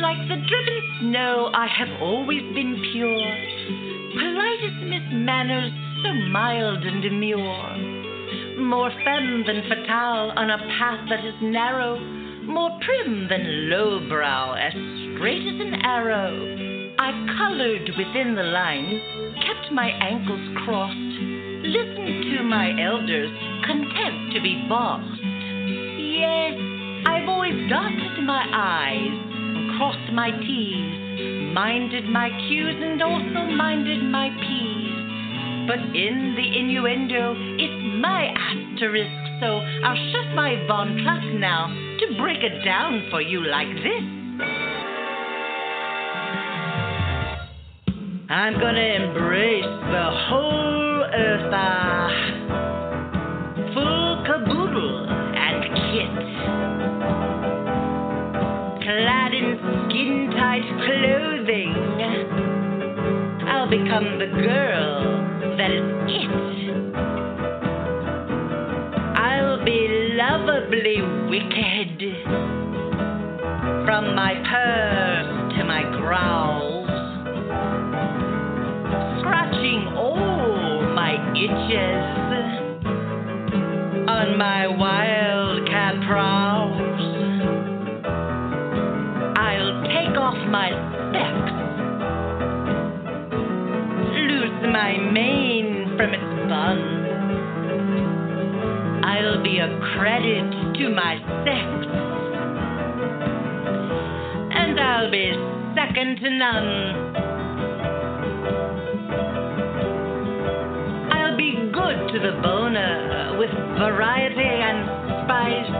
Like the driven snow, I have always been pure. Politest Miss Manners, so mild and demure. More femme than fatale on a path that is narrow. More prim than lowbrow, as straight as an arrow. I colored within the lines, kept my ankles crossed, listened to my elders, content to be bossed. Yes, I've always darkened my eyes, crossed my T's, minded my Q's and also minded my P's. But in the innuendo, it's my asterisk, so I'll shut my von Trapp now to break it down for you like this. I'm gonna embrace the whole earth, full caboodle and kit, clad in skin-tight clothing. I'll become the girl that is it. I'll be lovably wicked, from my purrs to my growls, scratching all my itches on my wildcat prowls. I'll take off my specs, loose my mane from its bun. I'll be a credit to my sex, and I'll be second to none. I'll be good to the boner, with variety and spice,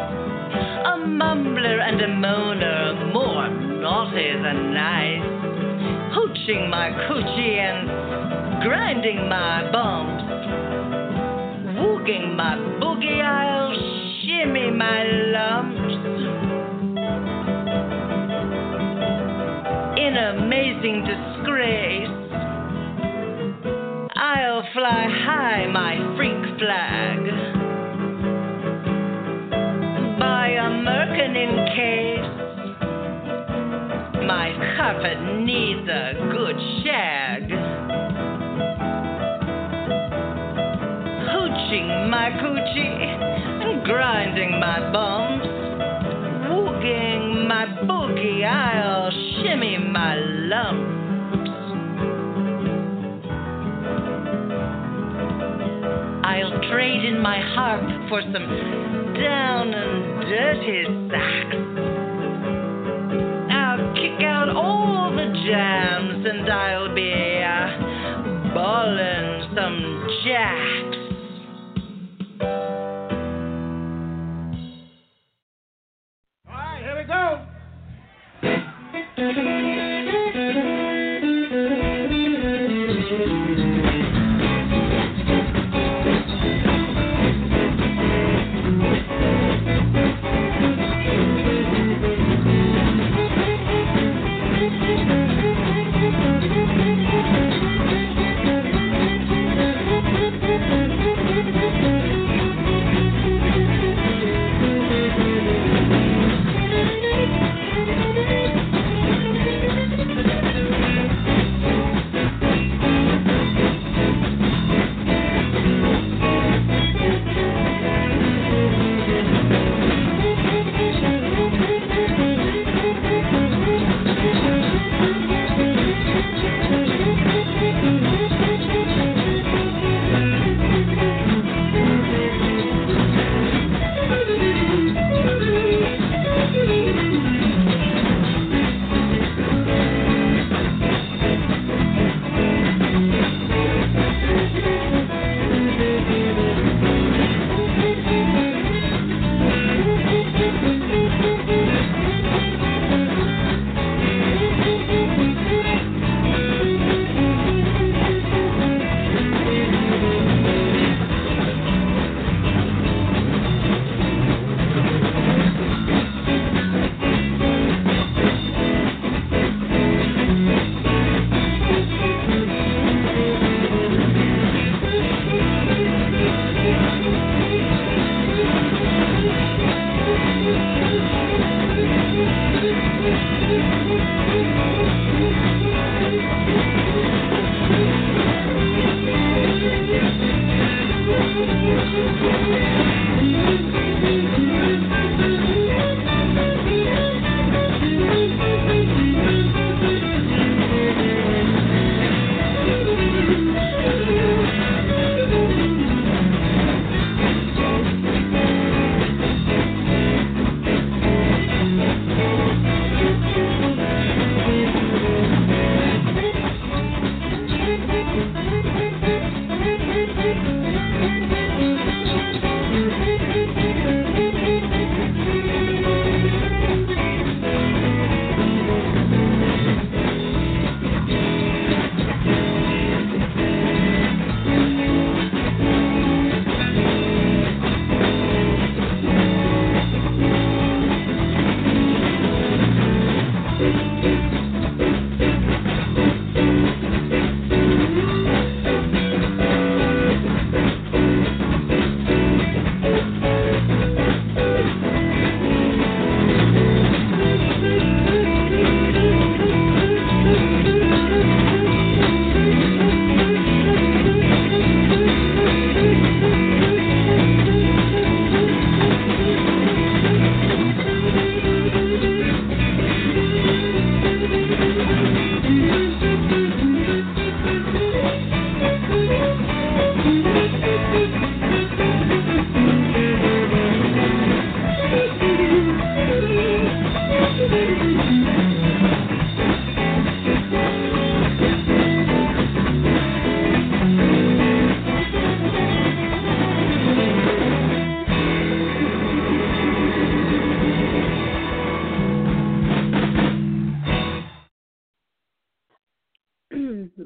a mumbler and a moaner, more naughty than nice, hooching my coochie and grinding my bumps, wooging my boogie, I'll shimmy my lumps. In amazing disgrace, I'll fly high my freak flag, by American in case, my carpet needs a good shag. My coochie and grinding my bumps, wooging my boogie, I'll shimmy my lumps. I'll trade in my harp for some down and dirty sacks. I'll kick out all the jams and I'll be ballin' some jacks.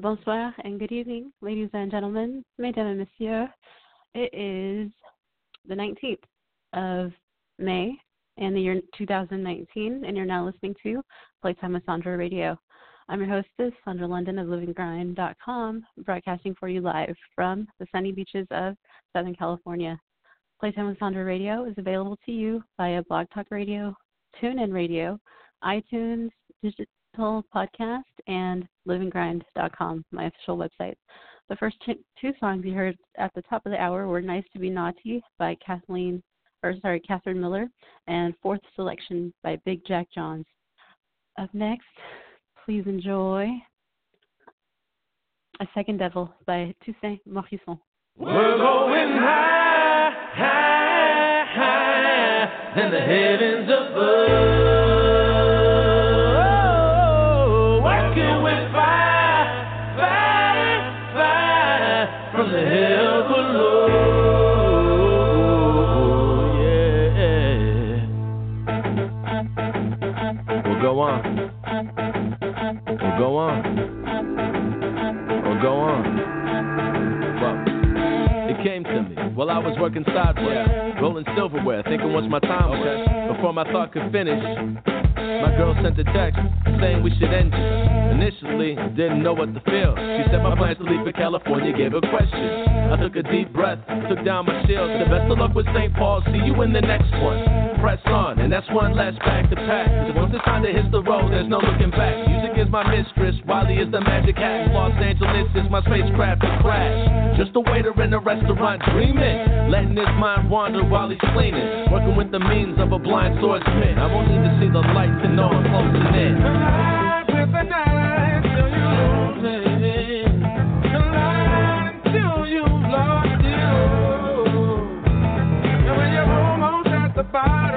Bonsoir and good evening, ladies and gentlemen, mesdames et messieurs. It is the 19th of May in the year 2019, and you're now listening to Playtime with Sandra Radio. I'm your hostess, Sandra London of liveandgrind.com, broadcasting for you live from the sunny beaches of Southern California. Playtime with Sandra Radio is available to you via Blog Talk Radio, TuneIn Radio, iTunes, Digital Podcast, and liveandgrind.com, my official website. The first two songs you heard at the top of the hour were Nice to Be Naughty by Katherine Miller, and Fourth Selection by Big Jack Johns. Up next, please enjoy A Second Devil by Toussaint Morrison. We're going high, high, high, than the heavens above. Well, it came to me while I was working sideways, rolling silverware, thinking once my time was. Before my thought could finish, my girl sent a text saying we should end it. Initially, didn't know what to feel. She said my plans to leave for California gave her questions. I took a deep breath, took down my shield. The best of luck with St. Paul, see you in the next one. Press on, and that's one less pack to pack. Cause once it's time to hit the road, there's no looking back. Music is my mistress, Wiley is the magic hat. Los Angeles is my spacecraft to crash. Just a waiter in a restaurant dreaming, letting his mind wander while he's cleaning, working with the means of a blind swordsman. I won't need to see the light to know I'm closing in. Alive with the night till you lose it. Alive till you lost you. And when you're almost at the bottom,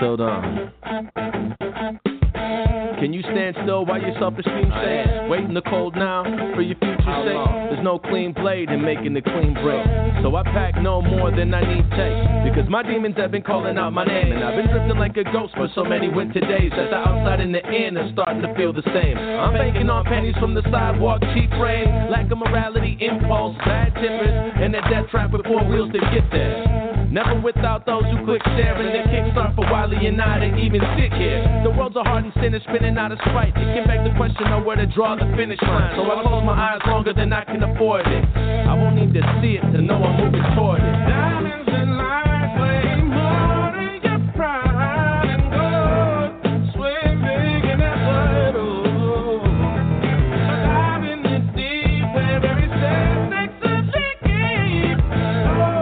Till dawn. Can you stand still while your self-esteem shakes? Waiting the cold now for your future's sake. There's no clean blade in making the clean break. So I pack no more than I need take, because my demons have been calling out my name, and I've been drifting like a ghost for so many winter days that the outside and the in are starting to feel the same. I'm banking on pennies from the sidewalk, cheap frame, lack of morality, impulse, bad tippers, and a death trap with four wheels to get there. Never without those who click share and the kickstart for Wiley and I to even sit here. The world's a hardened sinner spinning out of spite. It can beg the question of where to draw the finish line. So I close my eyes longer than I can afford it. I won't need to see it to know I'm moving toward it. Diamonds and lies weigh more than your pride and gold. Swimming in that water, so dive in the deep where every step takes a leap. Oh,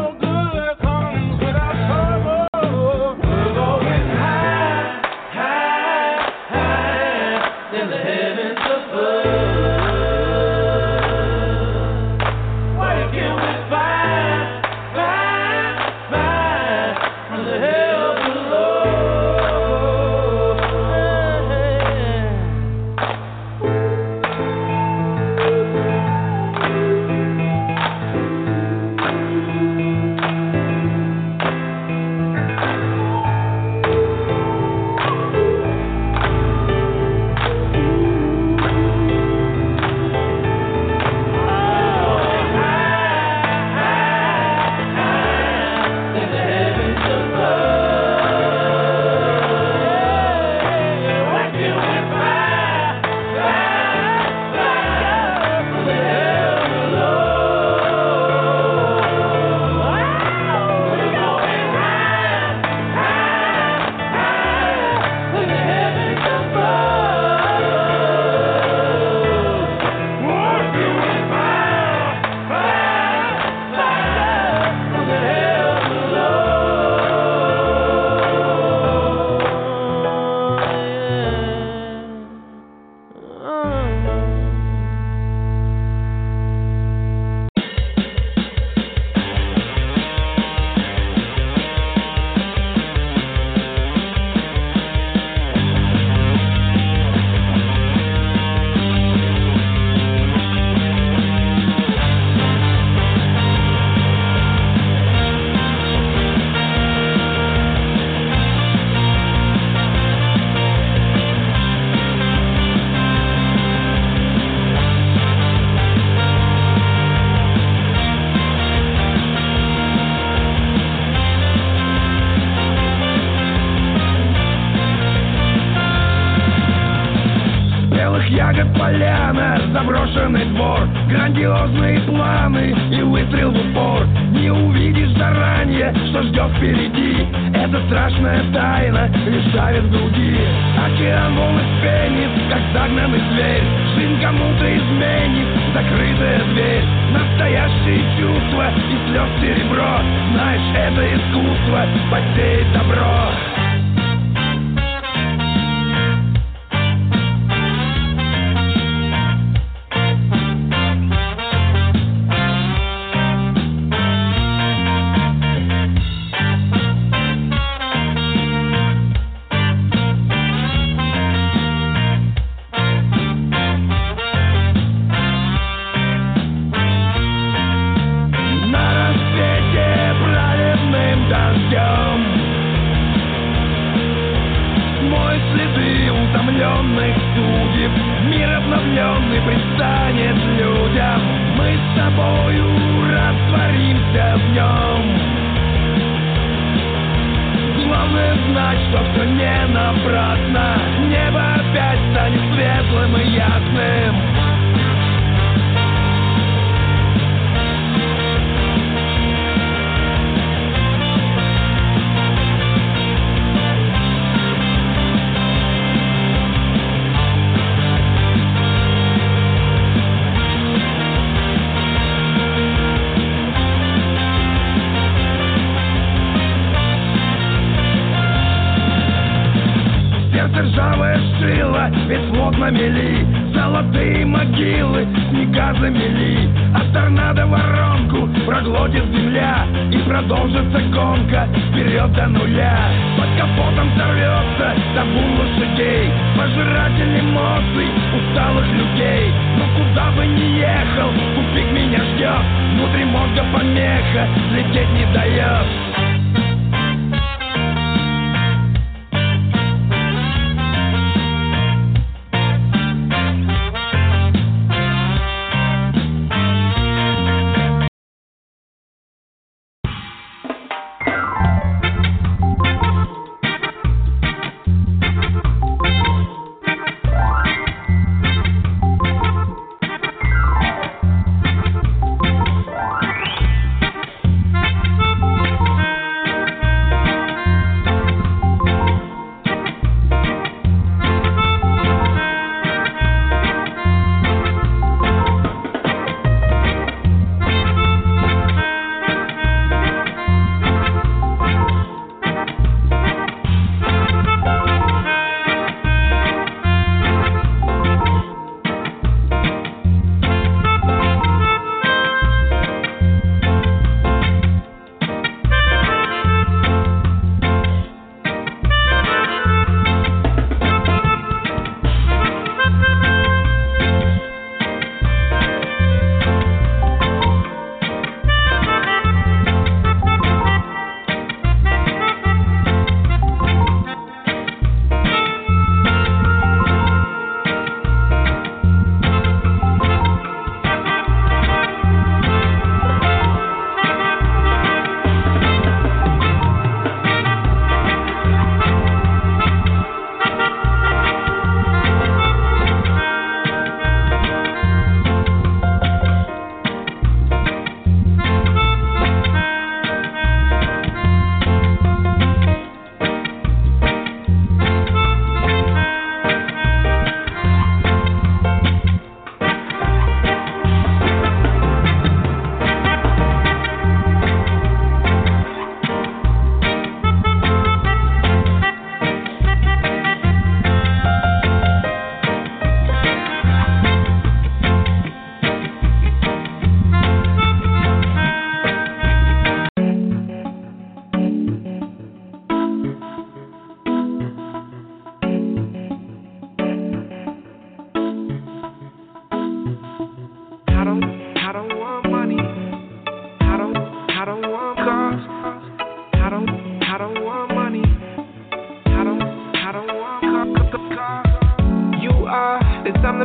грандиозные планы и выстрел в упор. Не увидишь заранее, что ждет впереди. Эта страшная тайна лишь шарит в груди. Океан волны пенит, как загнанный зверь. Жизнь кому-то изменит, закрытая дверь. Настоящие чувства и слез серебро. Знаешь, это искусство посеять добро.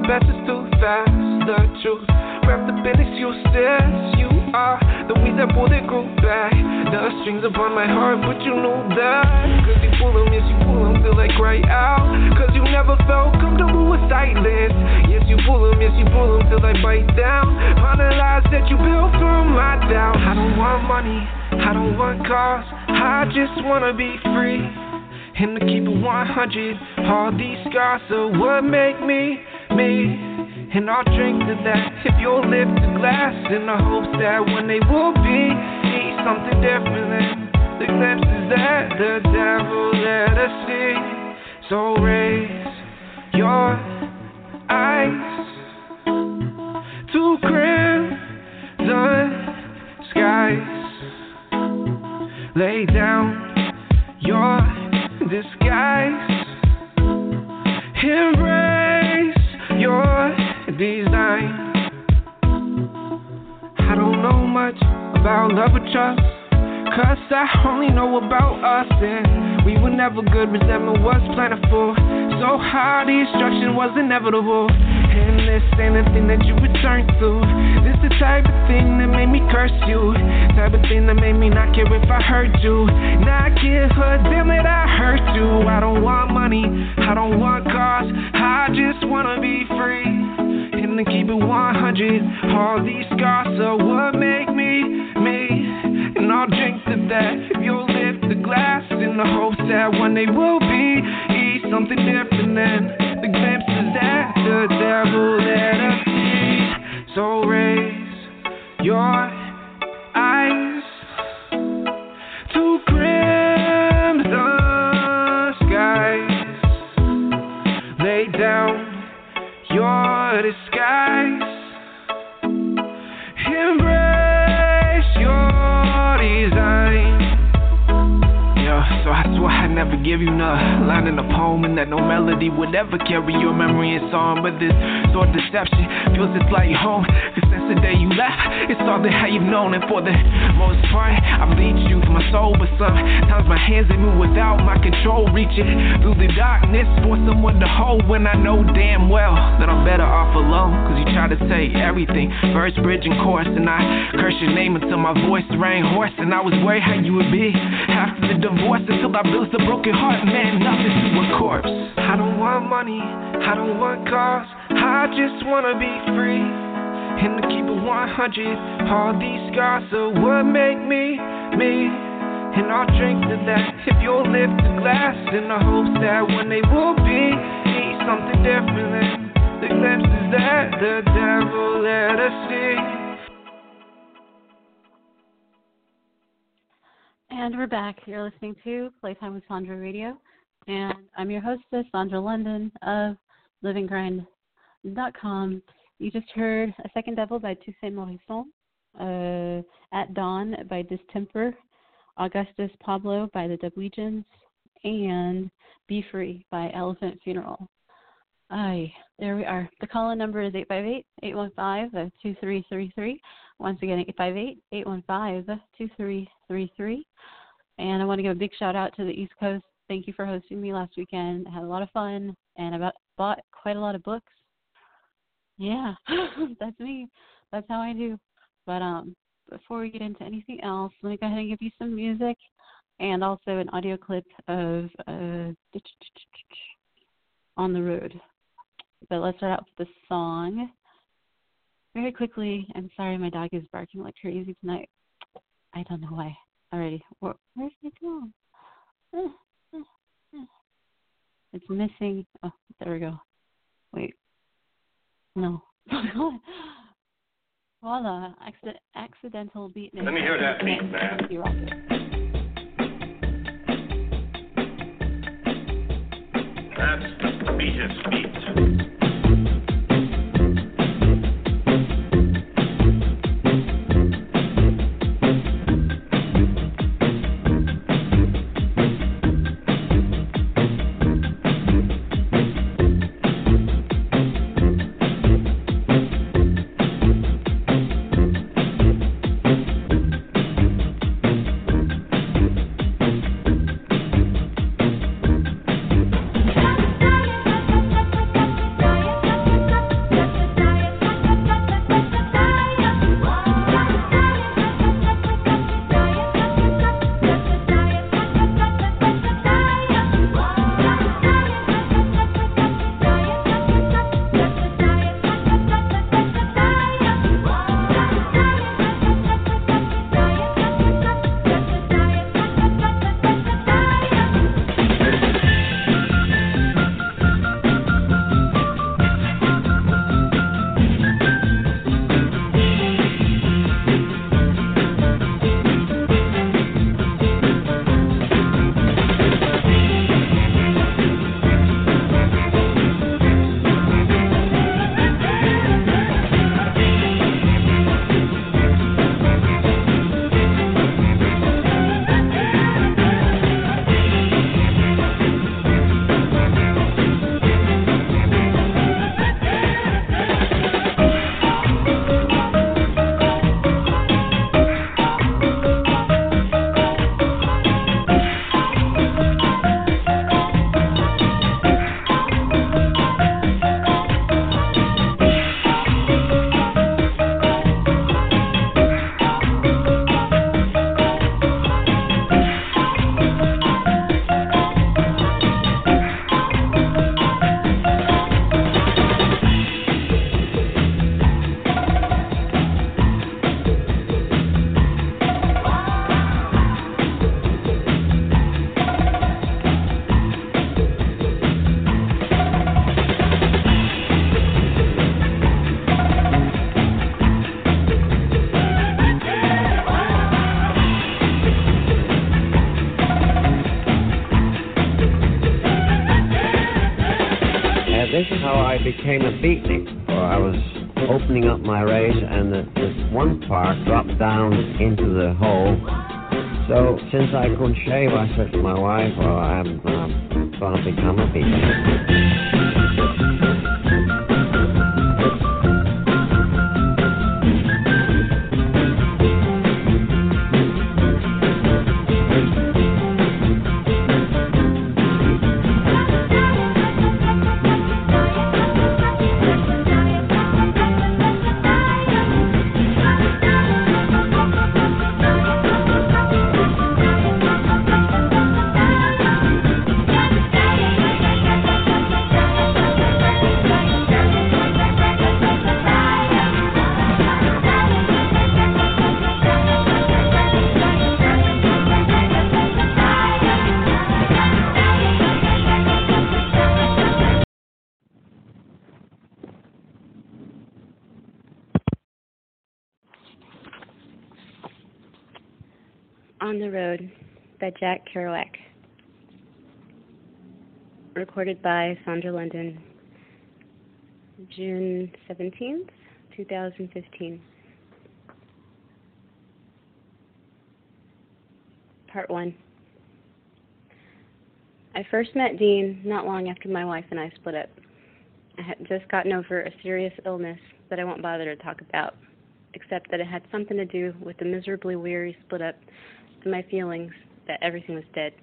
Best is too fast, the truth. Rep the Billy, you still, you are the weeds that pulled it grew back. The strings upon my heart, but you knew that. Cause you pull them, yes you pull them till I cry out. Cause you never felt comfortable with silence. Yes you pull them, yes you pull them till I bite down. On the lies that you built through my doubt. I don't want money, I don't want cars, I just wanna be free. And to keep it 100, all these scars are what make me, me. And I'll drink to that if you'll lift the glass, in the hopes that when they will be something different than the glimpses that the devil let us see. So raise your eyes to crimson skies. Lay down your disguise. Embrace your design. I don't know much about love or trust, cause I only know about us, and we were never good, resentment was plentiful. So hard destruction was inevitable, and this ain't a thing that you return to. This the type of thing that made me curse you, type of thing that made me not care if I hurt you, not give a damn that I hurt you. I don't want money, I don't want cars, I just wanna be free. And keep it 100, all these scars are what make me, me. And I'll drink to that if you'll lift the glass, in the hopes that one day will be something different than the glimpses that the devil let us see. So raise your eyes to crimson skies. Lay down your disguise, embrace your design. So I swear I'd never give you none. Line in a poem, and that no melody would ever carry your memory in song. But this sort of deception feels just like home. Since the day you left, it's all that you've known. And for the most part, I bleed you for my soul. But sometimes my hands, they move without my control, reaching through the darkness for someone to hold, when I know damn well that I'm better off alone. Cause you try to say everything, verse, bridge, and chorus, and I curse your name until my voice rang hoarse. And I was worried how you would be after the divorce, until I built a broken heart, man, nothing to a corpse. I don't want money, I don't want cars, I just wanna be free. And to keep it 100, all these scars are what make me, me. And I'll drink to that if you'll lift the glass, in the hopes that when they will be, something different than the glimpses that the devil let us see. And we're back. You're listening to Playtime with Sandra Radio, and I'm your hostess, Sandra London of liveandgrind.com. You just heard A Second Devil by Toussaint Morrison, At Dawn by Distemper, Augustus Pablo by The Deblegians, and Be Free by Elephant Funeral. Aye, there we are. The call-in number is 858-815-2333. Once again, 858-815-2333. And I want to give a big shout-out to the East Coast. Thank you for hosting me last weekend. I had a lot of fun, and I bought quite a lot of books. Yeah, that's me. That's how I do. But before we get into anything else, let me go ahead and give you some music and also an audio clip of On the Road. But let's start out with the song. Very quickly, I'm sorry my dog is barking like crazy tonight. I don't know why. Alrighty, where's it going? It's missing. Oh, there we go. Wait. No. Voila. Accidental beat. Let me hear that beat, man. You're right. That's the beatist beat. became a beatnik. I was opening up my rays, and this one part dropped down into the hole. So since I couldn't shave, I said to my wife, well, I'm going to become a beatnik. On the Road by Jack Kerouac, recorded by Sandra London, June 17th, 2015. Part 1. I first met Dean not long after my wife and I split up. I had just gotten over a serious illness that I won't bother to talk about, except that it had something to do with the miserably weary split up and my feelings that everything was dead.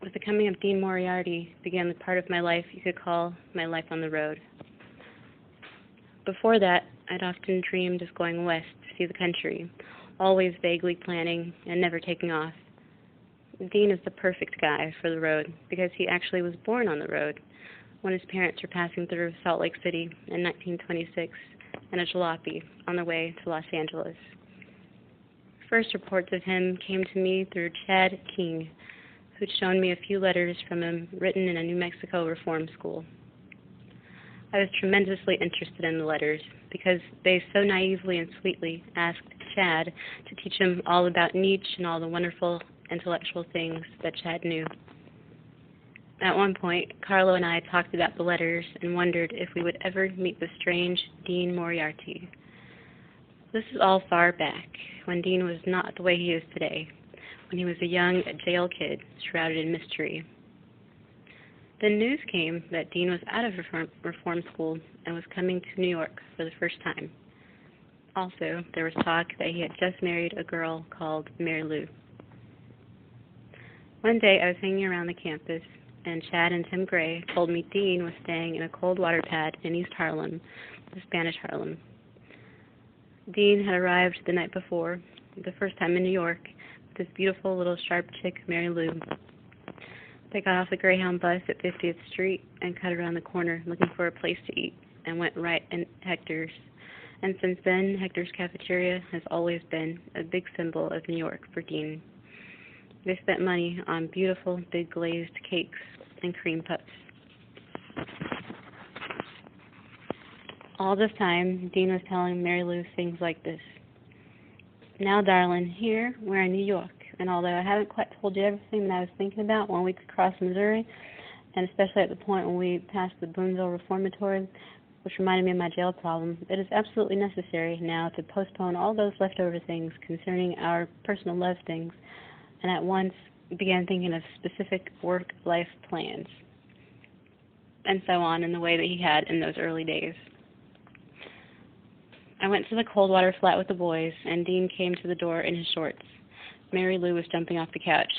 With the coming of Dean Moriarty began the part of my life you could call my life on the road. Before that, I'd often dreamed of going west to see the country, always vaguely planning and never taking off. Dean is the perfect guy for the road because he actually was born on the road when his parents were passing through Salt Lake City in 1926 and a jalopy on the way to Los Angeles. First reports of him came to me through Chad King, who'd shown me a few letters from him written in a New Mexico reform school. I was tremendously interested in the letters because they so naively and sweetly asked Chad to teach him all about Nietzsche and all the wonderful intellectual things that Chad knew. At one point, Carlo and I talked about the letters and wondered if we would ever meet the strange Dean Moriarty. This is all far back, when Dean was not the way he is today, when he was a young jail kid shrouded in mystery. Then news came that Dean was out of reform school and was coming to New York for the first time. Also, there was talk that he had just married a girl called Mary Lou. One day, I was hanging around the campus, and Chad and Tim Gray told me Dean was staying in a cold water pad in East Harlem, the Spanish Harlem. Dean had arrived the night before, the first time in New York, with this beautiful little sharp chick, Mary Lou. They got off the Greyhound bus at 50th Street and cut around the corner looking for a place to eat and went right in Hector's. And since then, Hector's Cafeteria has always been a big symbol of New York for Dean. They spent money on beautiful, big glazed cakes and cream puffs. All this time, Dean was telling Mary Lou things like this. Now, darling, here we're in New York, and although I haven't quite told you everything that I was thinking about when we could cross Missouri, and especially at the point when we passed the Booneville Reformatory, which reminded me of my jail problem, it is absolutely necessary now to postpone all those leftover things concerning our personal love things, and at once began thinking of specific work-life plans, and so on in the way that he had in those early days. I went to the cold water flat with the boys, and Dean came to the door in his shorts. Mary Lou was jumping off the couch.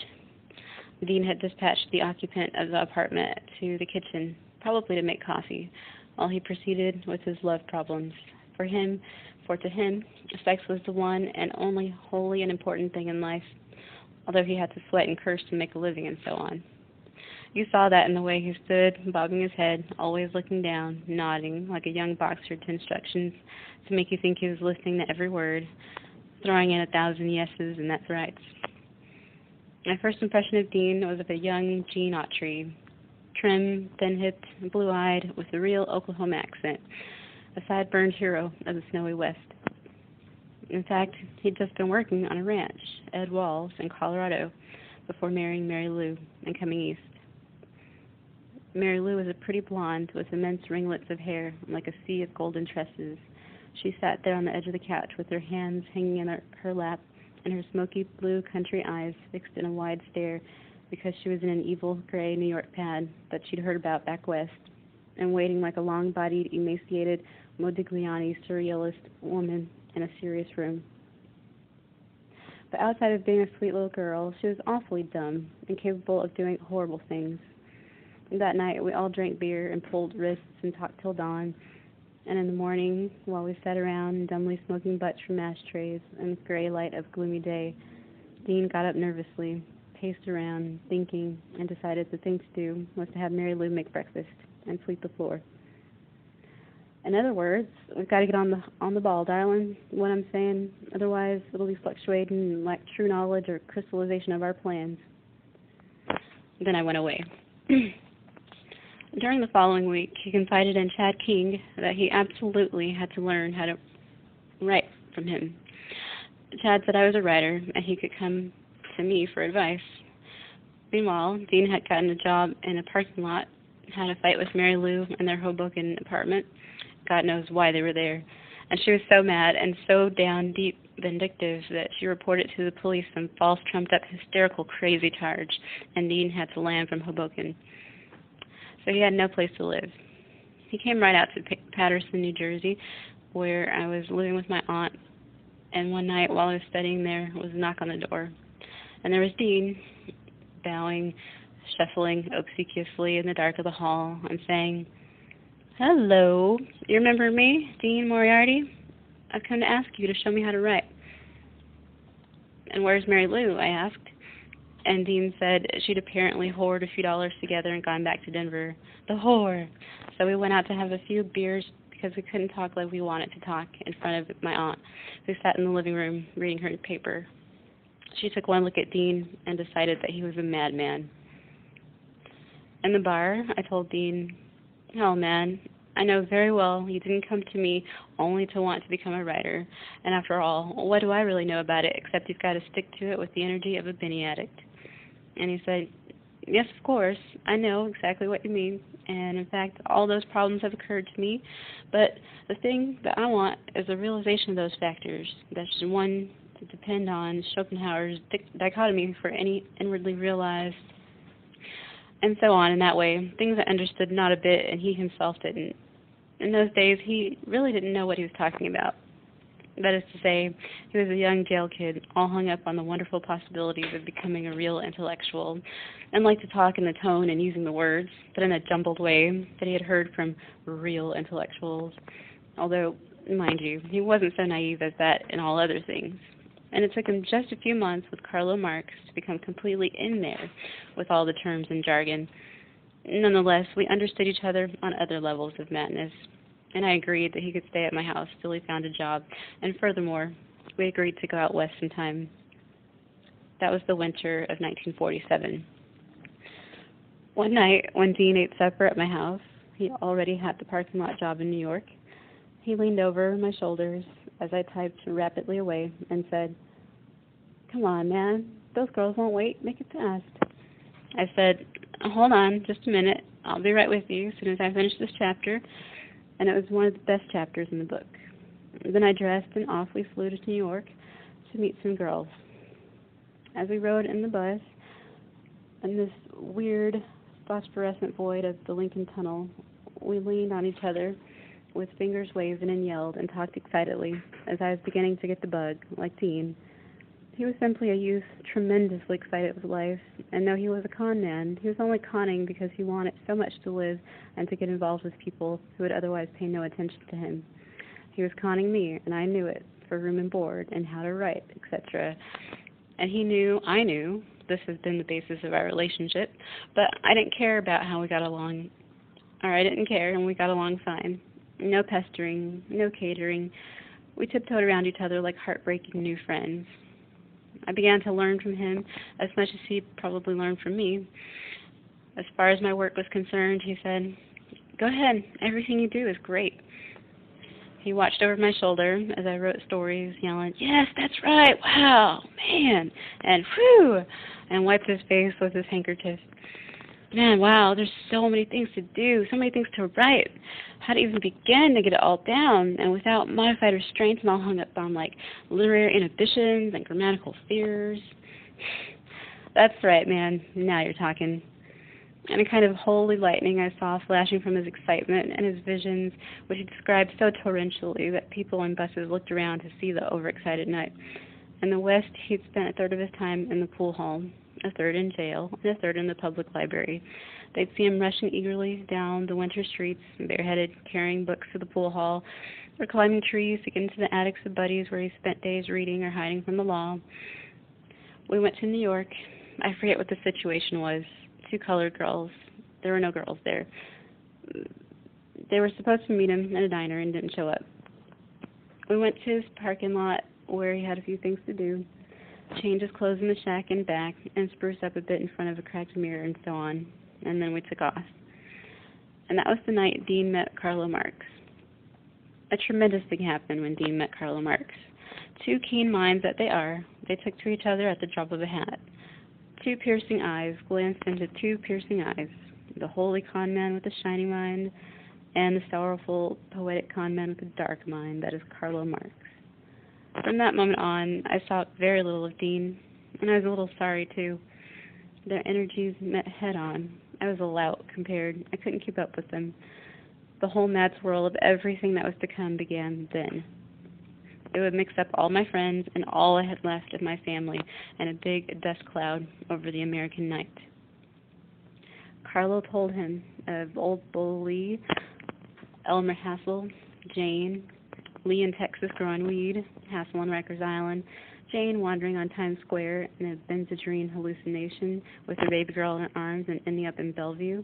Dean had dispatched the occupant of the apartment to the kitchen, probably to make coffee, while he proceeded with his love problems. For to him, sex was the one and only holy and important thing in life, although he had to sweat and curse to make a living and so on. You saw that in the way he stood, bobbing his head, always looking down, nodding like a young boxer to instructions to make you think he was listening to every word, throwing in 1,000 yeses and that's rights. My first impression of Dean was of a young Gene Autry, trim, thin-hipped, blue-eyed, with a real Oklahoma accent, a sideburned hero of the snowy West. In fact, he'd just been working on a ranch, Ed Walls, in Colorado, before marrying Mary Lou and coming east. Mary Lou was a pretty blonde with immense ringlets of hair and like a sea of golden tresses. She sat there on the edge of the couch with her hands hanging in her lap and her smoky blue country eyes fixed in a wide stare because she was in an evil gray New York pad that she'd heard about back west and waiting like a long-bodied, emaciated, Modigliani surrealist woman in a serious room. But outside of being a sweet little girl, she was awfully dumb and capable of doing horrible things. And that night, we all drank beer and pulled wrists and talked till dawn. And in the morning, while we sat around dumbly smoking butts from ashtrays in the gray light of gloomy day, Dean got up nervously, paced around, thinking, and decided the thing to do was to have Mary Lou make breakfast and sweep the floor. In other words, we've got to get on the ball, darling, what I'm saying. Otherwise, it'll be fluctuating and lack true knowledge or crystallization of our plans. Then I went away. During the following week, he confided in Chad King that he absolutely had to learn how to write from him. Chad said I was a writer and he could come to me for advice. Meanwhile, Dean had gotten a job in a parking lot, had a fight with Mary Lou in their Hoboken apartment. God knows why they were there. And she was so mad and so down deep vindictive that she reported to the police some false, trumped-up, hysterical, crazy charge, and Dean had to land from Hoboken. So he had no place to live. He came right out to Paterson, New Jersey, where I was living with my aunt, and one night while I was studying there was a knock on the door. And there was Dean, bowing, shuffling obsequiously in the dark of the hall and saying, "Hello, you remember me, Dean Moriarty? I've come to ask you to show me how to write." "And where's Mary Lou?" I asked. And Dean said she'd apparently hoard a few dollars together and gone back to Denver. The whore! So we went out to have a few beers because we couldn't talk like we wanted to talk in front of my aunt, who sat in the living room reading her paper. She took one look at Dean and decided that he was a madman. In the bar, I told Dean, "Hell, man, I know very well you didn't come to me only to want to become a writer. And after all, what do I really know about it except you've got to stick to it with the energy of a Benny addict?" And he said, "Yes, of course, I know exactly what you mean. And in fact, all those problems have occurred to me. But the thing that I want is a realization of those factors. That's one to depend on Schopenhauer's dichotomy for any inwardly realized," and so on. In that way, things I understood not a bit, and he himself didn't. In those days, he really didn't know what he was talking about. That is to say, he was a young jail kid, all hung up on the wonderful possibilities of becoming a real intellectual, and liked to talk in the tone and using the words, but in a jumbled way that he had heard from real intellectuals. Although, mind you, he wasn't so naive as that in all other things. And it took him just a few months with Carlo Marx to become completely in there with all the terms and jargon. Nonetheless, we understood each other on other levels of madness, and I agreed that he could stay at my house till he found a job, and furthermore, we agreed to go out west sometime. That was the winter of 1947. One night, when Dean ate supper at my house, he already had the parking lot job in New York, he leaned over my shoulders as I typed rapidly away and said, "Come on, man, those girls won't wait, make it fast." I said, "Hold on just a minute, I'll be right with you as soon as I finish this chapter," and it was one of the best chapters in the book. Then I dressed and off we flew to New York to meet some girls. As we rode in the bus, in this weird phosphorescent void of the Lincoln Tunnel, we leaned on each other with fingers waved and yelled and talked excitedly as I was beginning to get the bug, like Dean. He was simply a youth tremendously excited with life, and though he was a con man, he was only conning because he wanted so much to live and to get involved with people who would otherwise pay no attention to him. He was conning me, and I knew it, for room and board and how to write, etc. And he knew I knew this has been the basis of our relationship, but I didn't care about how we got along, or I didn't care, and we got along fine. No pestering, no catering. We tiptoed around each other like heartbreaking new friends. I began to learn from him as much as he probably learned from me. As far as my work was concerned, he said, "Go ahead, everything you do is great." He watched over my shoulder as I wrote stories, yelling, "Yes, that's right, wow, man, and whew," and wiped his face with his handkerchief. man, wow, there's so many things to do, so many things to write. How to even begin to get it all down? And without modified restraints, I'm all hung up on, like, literary inhibitions and grammatical fears. That's right, man. Now you're talking. And a kind of holy lightning I saw flashing from his excitement and his visions, which he described so torrentially that people on buses looked around to see the overexcited knight. In the West, he'd spent a third of his time in the pool hall, a third in jail, and a third in the public library. They'd see him rushing eagerly down the winter streets, bareheaded, carrying books to the pool hall, or climbing trees to get into the attics of buddies where he spent days reading or hiding from the law. We went to New York. I forget what the situation was. Two colored girls. There were no girls there. They were supposed to meet him at a diner and didn't show up. We went to his parking lot where he had a few things to do, change his clothes in the shack and back, and spruce up a bit in front of a cracked mirror and so on. And then we took off. And that was the night Dean met Carlo Marx. A tremendous thing happened when Dean met Carlo Marx. Two keen minds that they are, they took to each other at the drop of a hat. Two piercing eyes glanced into two piercing eyes, the holy con man with the shining mind and the sorrowful, poetic con man with the dark mind that is Carlo Marx. From that moment on, I saw very little of Dean, and I was a little sorry, too. Their energies met head-on. I was a lout compared. I couldn't keep up with them. The whole mad swirl of everything that was to come began then. It would mix up all my friends and all I had left of my family in a big dust cloud over the American night. Carlo told him of old Bull Lee, Elmer Hassel, Jane, Lee in Texas growing weed, Hassel on Rikers Island, Jane wandering on Times Square in a benzodrine hallucination with her baby girl in her arms and ending up in Bellevue,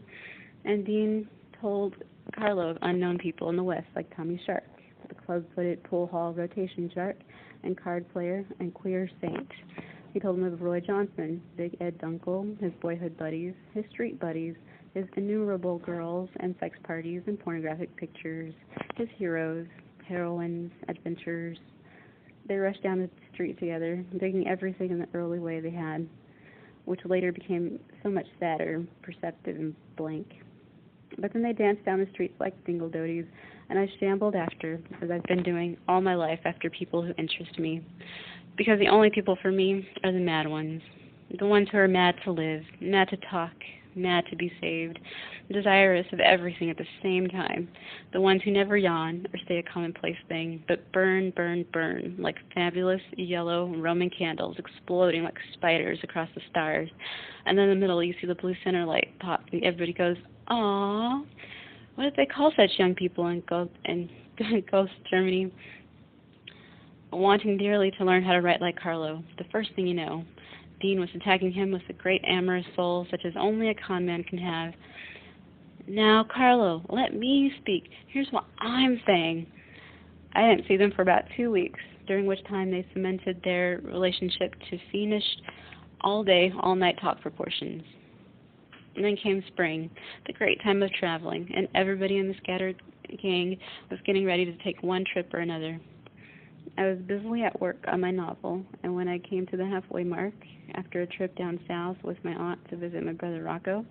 and Dean told Carlo of unknown people in the West like Tommy Shark, the club-footed pool hall rotation shark and card player and queer saint. He told him of Roy Johnson, Big Ed Dunkel, his boyhood buddies, his street buddies, his innumerable girls and sex parties and pornographic pictures, his heroes, heroines, adventures. They rushed down the street together, digging everything in the early way they had, which later became so much sadder, perceptive, and blank. But then they danced down the streets like dingle-doties, and I shambled after, as I've been doing all my life after people who interest me. Because the only people for me are the mad ones. The ones who are mad to live, mad to talk, mad to be saved, desirous of everything at the same time. The ones who never yawn or say a commonplace thing, but burn, burn, burn, like fabulous yellow Roman candles exploding like spiders across the stars. And then in the middle you see the blue center light pop, and everybody goes, "Aww." What did they call such young people in Ghost Germany? Wanting dearly to learn how to write like Carlo, the first thing you know, Dean was attacking him with a great amorous soul such as only a con man can have. "Now, Carlo, let me speak. Here's what I'm saying." I didn't see them for about 2 weeks, during which time they cemented their relationship to fiendish all-day, all-night talk proportions. And then came spring, the great time of traveling, and everybody in the scattered gang was getting ready to take one trip or another. I was busily at work on my novel, and when I came to the halfway mark, after a trip down south with my aunt to visit my brother Rocco,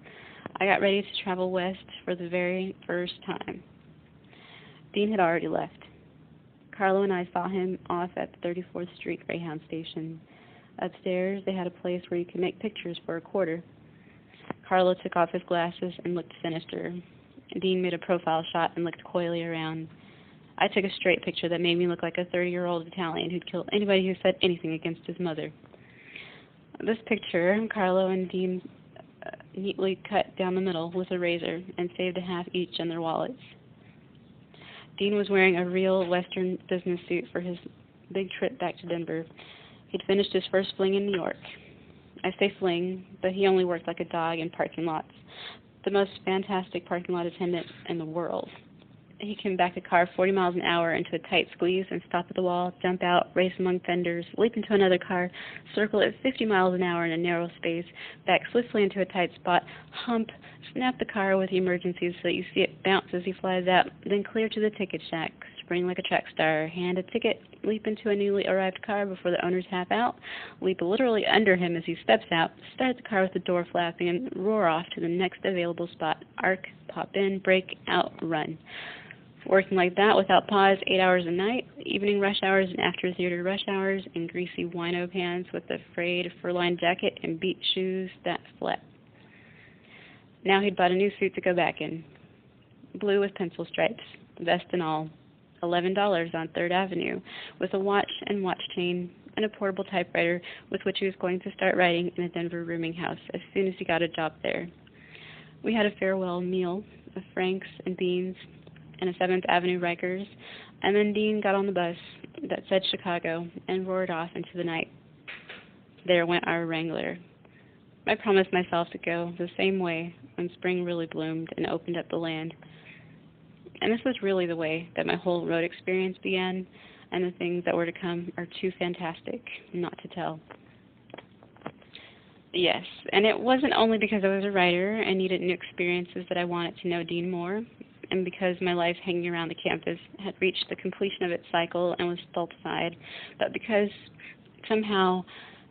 I got ready to travel west for the very first time. Dean had already left. Carlo and I saw him off at the 34th Street Greyhound Station. Upstairs, they had a place where you could make pictures for $25. Carlo took off his glasses and looked sinister. Dean made a profile shot and looked coyly around. I took a straight picture that made me look like a 30-year-old Italian who'd kill anybody who said anything against his mother. This picture, Carlo and Dean neatly cut down the middle with a razor and saved a half each in their wallets. Dean was wearing a real Western business suit for his big trip back to Denver. He'd finished his first fling in New York. I say fling, but he only worked like a dog in parking lots, the most fantastic parking lot attendant in the world. He can back a car 40 miles an hour into a tight squeeze and stop at the wall, jump out, race among fenders, leap into another car, circle at 50 miles an hour in a narrow space, back swiftly into a tight spot, hump, snap the car with the emergencies so that you see it bounce as he flies out, then clear to the ticket shack, spring like a track star, hand a ticket, leap into a newly arrived car before the owners half out, leap literally under him as he steps out, start the car with the door flapping, and roar off to the next available spot, arc, pop in, break, out, run. Working like that without pause, 8 hours a night, evening rush hours and after-theater rush hours, in greasy wino pants with a frayed fur-lined jacket and beat shoes that flat. Now he'd bought a new suit to go back in, blue with pencil stripes, vest and all, $11 on 3rd Avenue, with a watch and watch chain and a portable typewriter with which he was going to start writing in a Denver rooming house as soon as he got a job there. We had a farewell meal of Franks and beans, and a 7th Avenue Rikers, and then Dean got on the bus that said Chicago and roared off into the night. There went our Wrangler. I promised myself to go the same way when spring really bloomed and opened up the land. And this was really the way that my whole road experience began, and the things that were to come are too fantastic not to tell. Yes, and it wasn't only because I was a writer and needed new experiences that I wanted to know Dean more, and because my life hanging around the campus had reached the completion of its cycle and was stultified, but because somehow,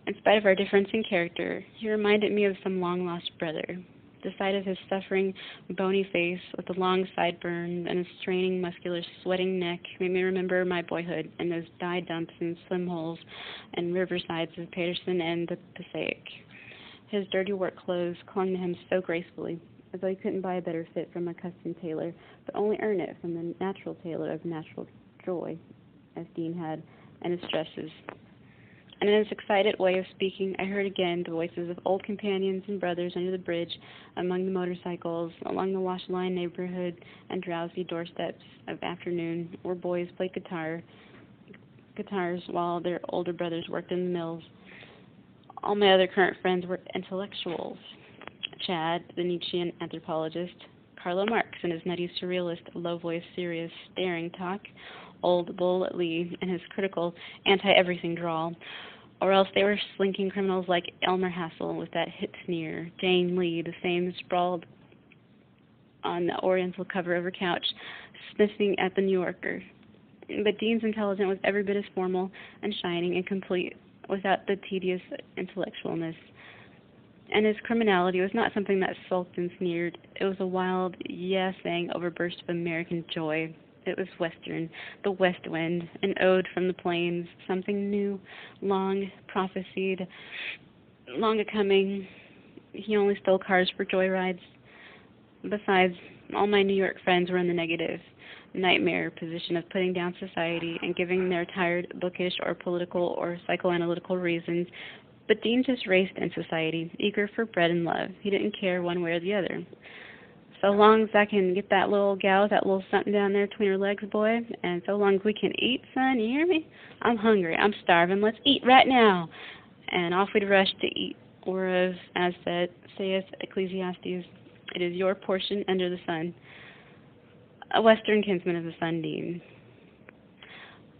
in spite of our difference in character, he reminded me of some long-lost brother. The sight of his suffering, bony face with a long sideburn and a straining, muscular, sweating neck made me remember my boyhood and those dye dumps and swim holes and riversides of Paterson and the Passaic. His dirty work clothes clung to him so gracefully, although he couldn't buy a better fit from a custom tailor, but only earn it from the natural tailor of natural joy, as Dean had, and his dresses. And in his excited way of speaking, I heard again the voices of old companions and brothers under the bridge, among the motorcycles, along the wash line neighborhood, and drowsy doorsteps of afternoon, where boys played guitars while their older brothers worked in the mills. All my other current friends were intellectuals. Chad, the Nietzschean anthropologist, Carlo Marx and his nutty surrealist, low-voiced, serious, staring talk, old Bull Lee and his critical, anti-everything drawl, or else they were slinking criminals like Elmer Hassel with that hit sneer, Jane Lee, the same sprawled on the oriental cover of her couch, sniffing at the New Yorker. But Dean's intelligence was every bit as formal and shining and complete without the tedious intellectualness. And his criminality was not something that sulked and sneered. It was a wild, yeah-saying overburst of American joy. It was Western, the west wind, an ode from the plains, something new, long prophesied, long a-coming. He only stole cars for joyrides. Besides, all my New York friends were in the negative, nightmare position of putting down society and giving their tired, bookish, or political or psychoanalytical reasons. But Dean just raced in society, eager for bread and love. He didn't care one way or the other. So long as I can get that little gal with that little something down there between her legs, boy, and so long as we can eat, son, you hear me? I'm hungry. I'm starving. Let's eat right now. And off we'd rush to eat, whereas, as saith Ecclesiastes, it is your portion under the sun. A Western kinsman of the sun, Dean.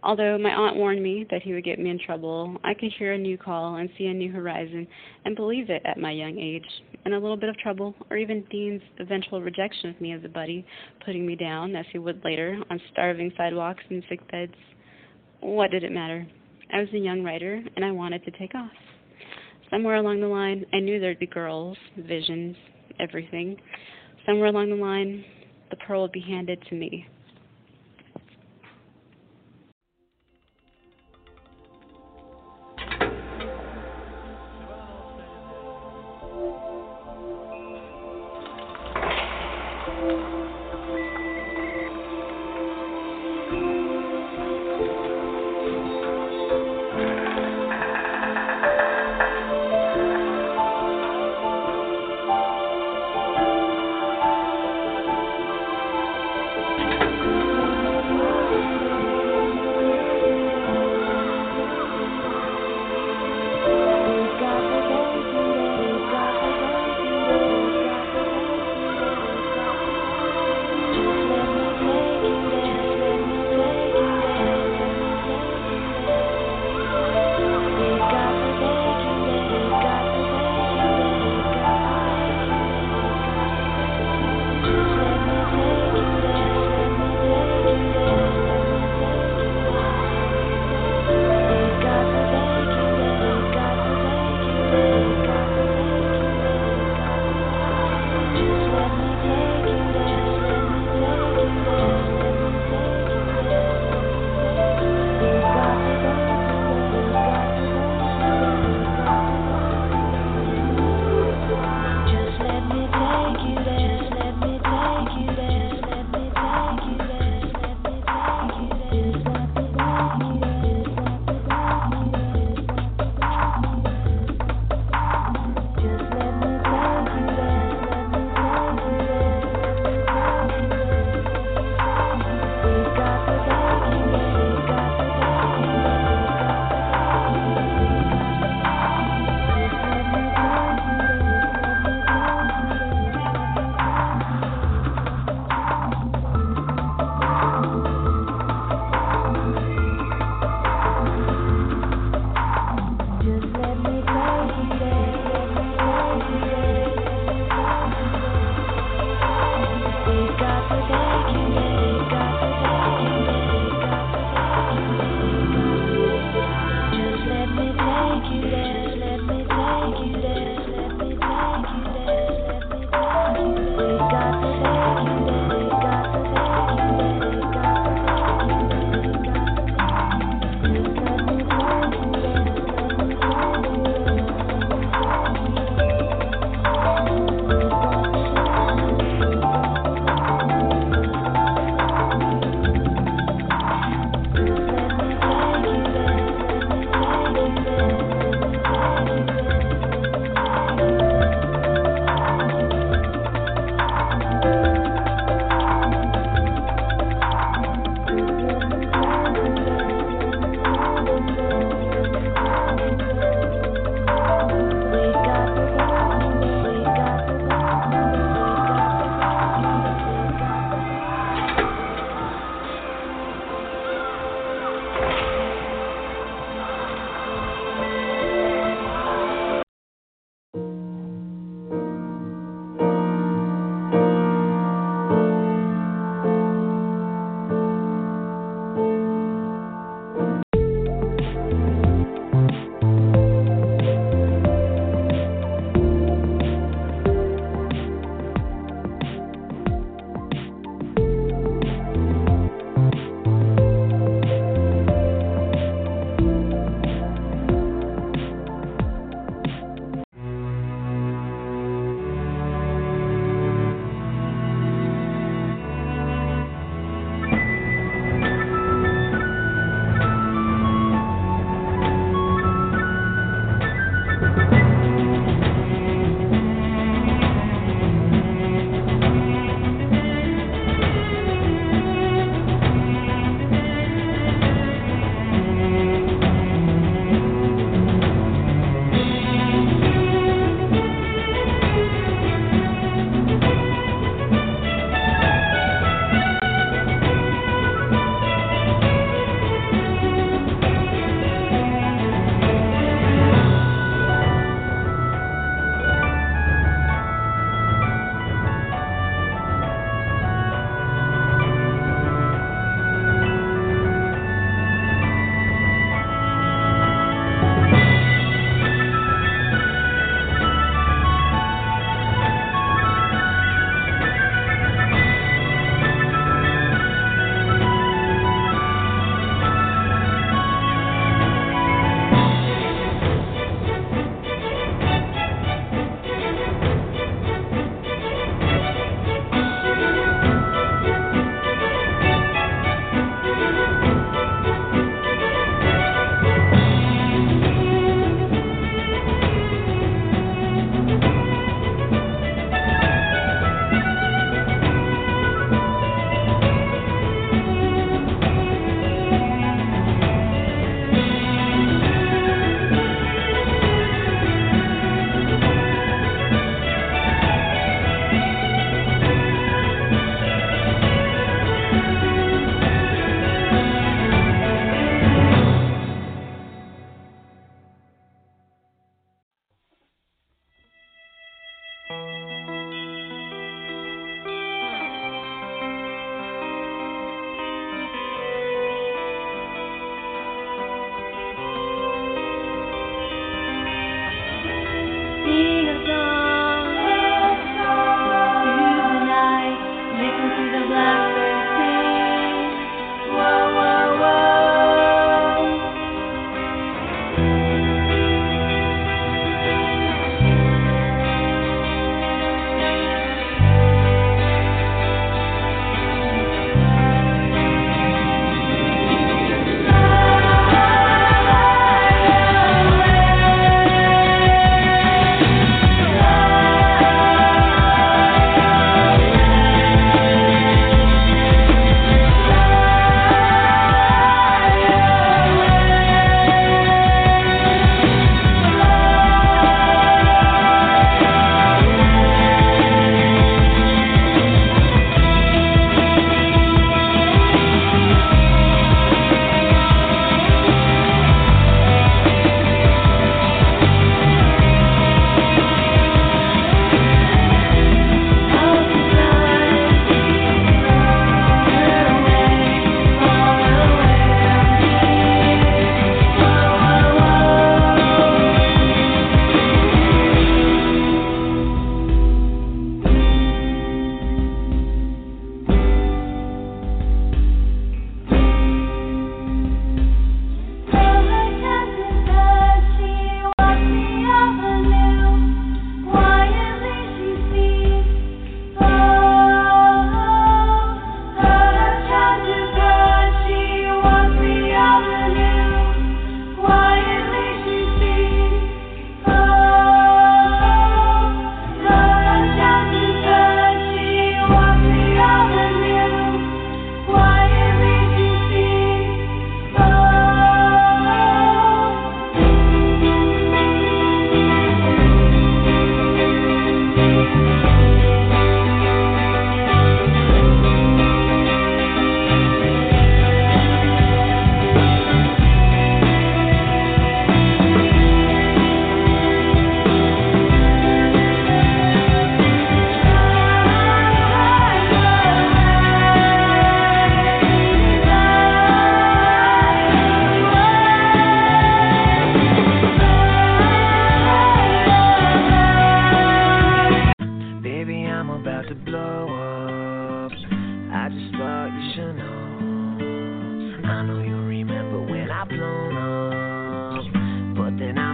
Although my aunt warned me that he would get me in trouble, I could hear a new call and see a new horizon and believe it at my young age. And a little bit of trouble, or even Dean's eventual rejection of me as a buddy, putting me down, as he would later, on starving sidewalks and sick beds, what did it matter? I was a young writer, and I wanted to take off. Somewhere along the line, I knew there'd be girls, visions, everything. Somewhere along the line, the pearl would be handed to me.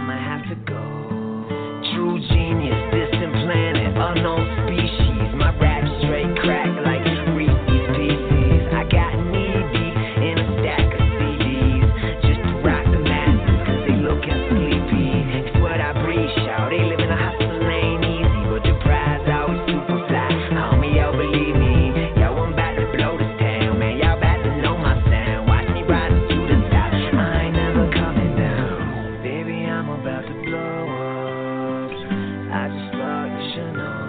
I'ma have to go. True genius, distant planet, unknown species. My rap straight crack like Reese's Pieces. I got knee deep in a stack of CDs just to rock the masses, cause they looking sleepy. It's what I breathe, shout. They living a hustle ain't easy, but the prize always super fly. Homie, y'all believe me. Yo, I'm about to blow this town, man. Y'all about to know my sound. Watch me ride to the top. I ain't never coming down. Baby, I'm about to blow up. I just thought you should know.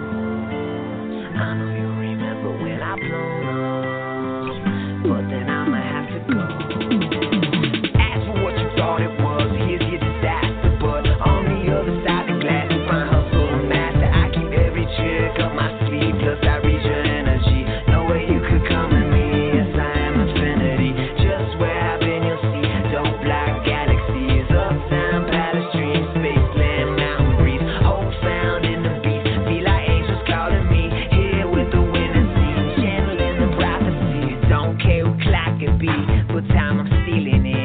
I know you remember when I blown up, but then I'ma have to go. As for what you thought it was, here's your disaster. But on the other side of the glass, you find hustle and master. I keep every trick up my sleeve, plus I read your energy. No way you could come at me, yes I am infinity. Just where I've been you'll see, dope black galaxies, uptown palace dreams, space land, mountain breeze, hope found in the beast. Feel like angels calling me, here with the wind and sea,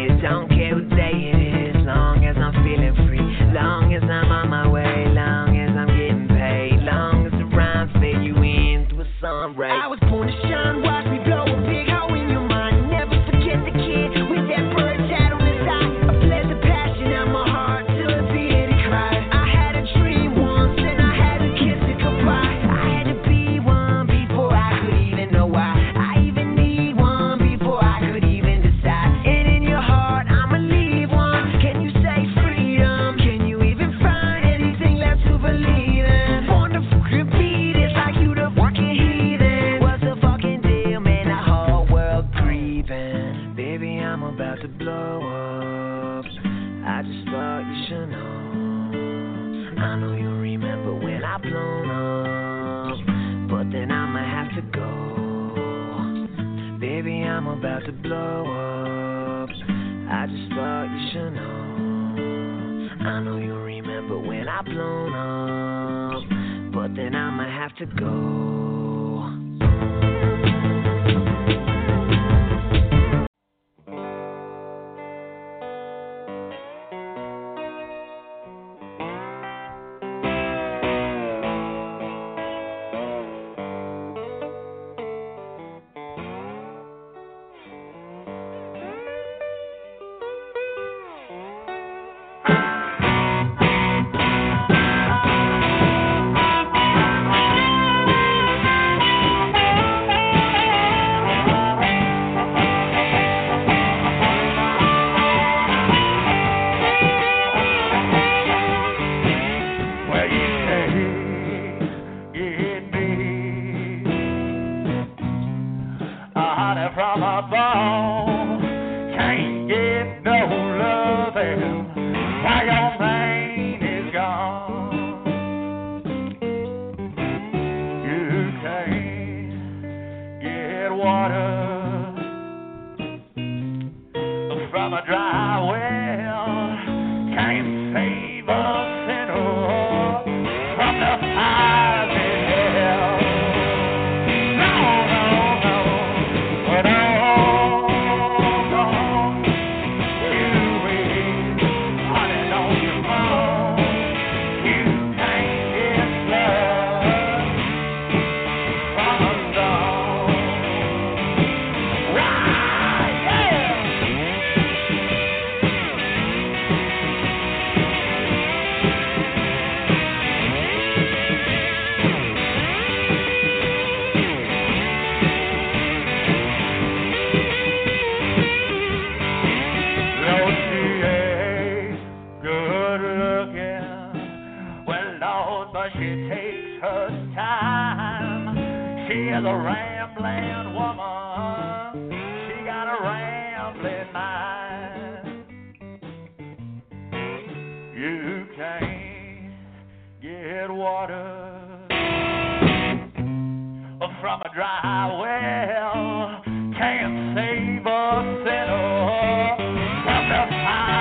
channeling the prophecies. Don't care who clock it be, but time I'm stealing it. Don't care who day it is, long as I'm feeling free, long as I'm on my way, long as I'm getting paid, long as the rhymes fade you in through a sun ray. I was born to shine, watch me blow a big hole in your mind. Never forget the kid with that bird's hat on his eye. I bled the passion out my heart till it beat and cried. I had a dream once and I had to kiss it goodbye. I had to be one before I could even know why. I even need one before I could even decide. And in your heart, I'ma leave one. Can you say freedom? Can you even find anything left to believe in? Wonderful repeat, it's like you the fucking heathen. What's the fucking deal, man? The whole world grieving. Baby, I'm about to blow up. I just thought you should know. I know you remember when I blown up, but then I'ma have to go. Baby, I'm about to blow up. I just thought you should know. I know you remember when I blown up, but then I'ma have to go. Well, you say give me a honey from above, can't get no loving while your pain is gone. You can't get water from a dry well, can't save us. She's a rambling woman, she got a rambling mind. You can't get water from a dry well, can't save a sinner from the fire.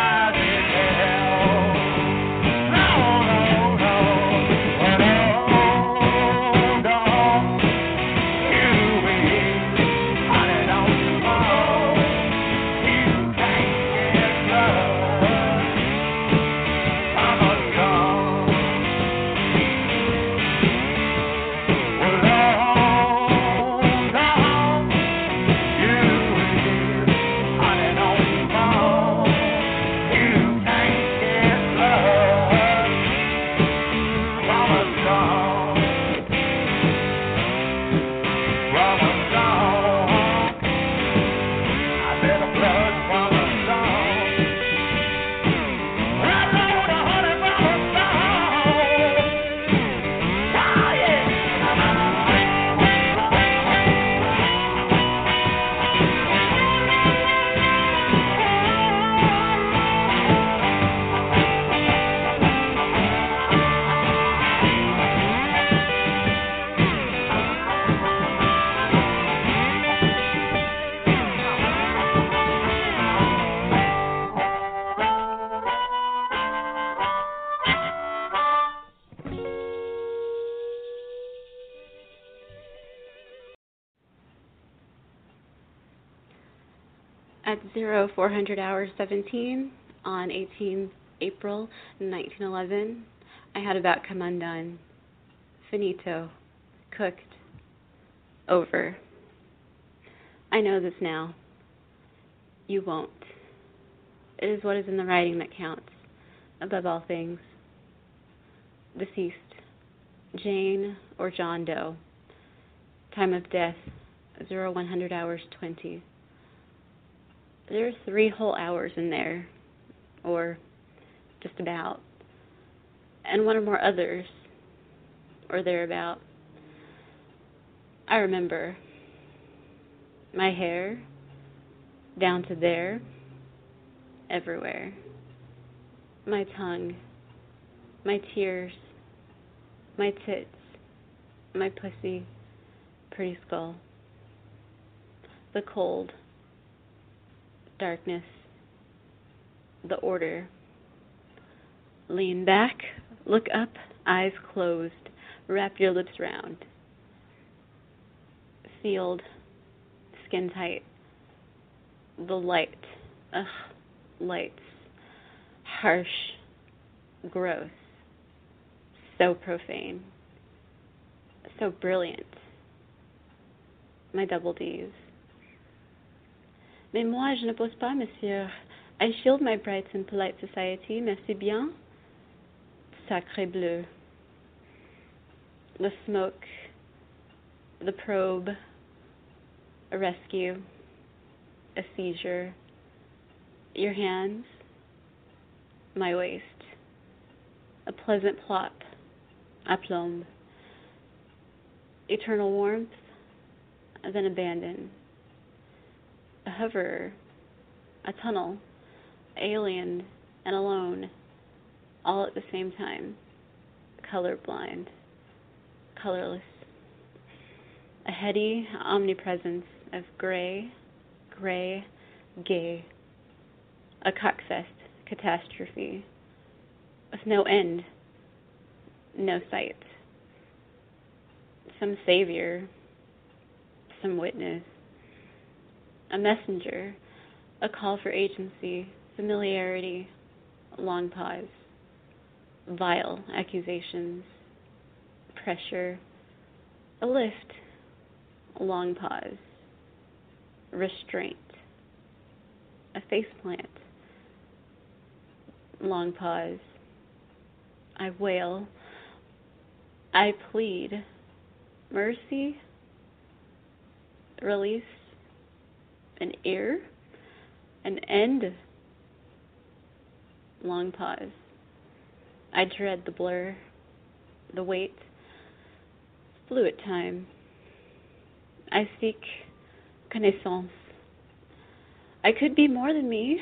at 0400 hour 17 on 18 April 1911, I had about come undone. Finito. Cooked. Over. I know this now. You won't. It is what is in the writing that counts, above all things. Deceased, Jane or John Doe. Time of death, 0100 hours 20. There are 3 whole hours in there, or just about, and one or more others, or thereabout. I remember. My hair, down to there, everywhere. My tongue, my tears, my tits, my pussy, pretty skull. The cold, darkness, the order. Lean back, look up, eyes closed, wrap your lips round. Sealed, skin tight. The light, ugh, lights, harsh, gross, so profane, so brilliant. My double D's. Mais moi, je ne pose pas, monsieur. I shield my brights in polite society, merci bien. Sacre bleu. The smoke, the probe, a rescue, a seizure, your hands, my waist, a pleasant plop, aplomb, eternal warmth, then abandon, a hoverer, a tunnel, alien and alone, all at the same time, colorblind, colorless, a heady omnipresence of gray, gray, gay, a cockfest, catastrophe, with no end, no sight, some savior, some witness, a messenger, a call for agency, familiarity, long pause, vile accusations, pressure, a lift, long pause, restraint, a faceplant, long pause, I wail, I plead, mercy, release, an ear, an end, long pause, I dread the blur, the wait, fluid time, I seek connaissance, I could be more than me,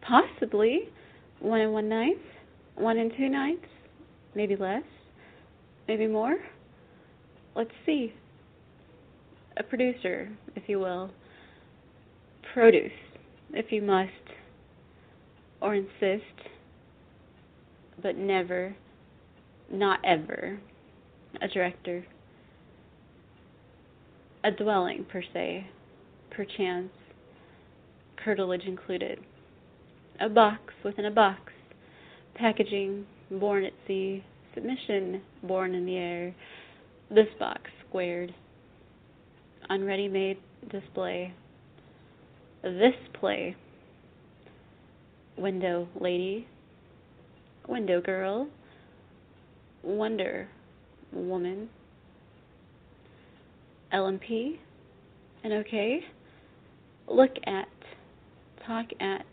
possibly, 1 and 1 nights, 1 and 2 nights, maybe less, maybe more. Let's see. A producer, if you will. Produce, if you must, or insist, but never, not ever, a director. A dwelling, per se, perchance, curtilage included. A box within a box. Packaging, born at sea. Submission, born in the air. This box, squared. On ready-made display. This play. Window lady. Window girl. Wonder woman. LMP. And okay. Look at. Talk at.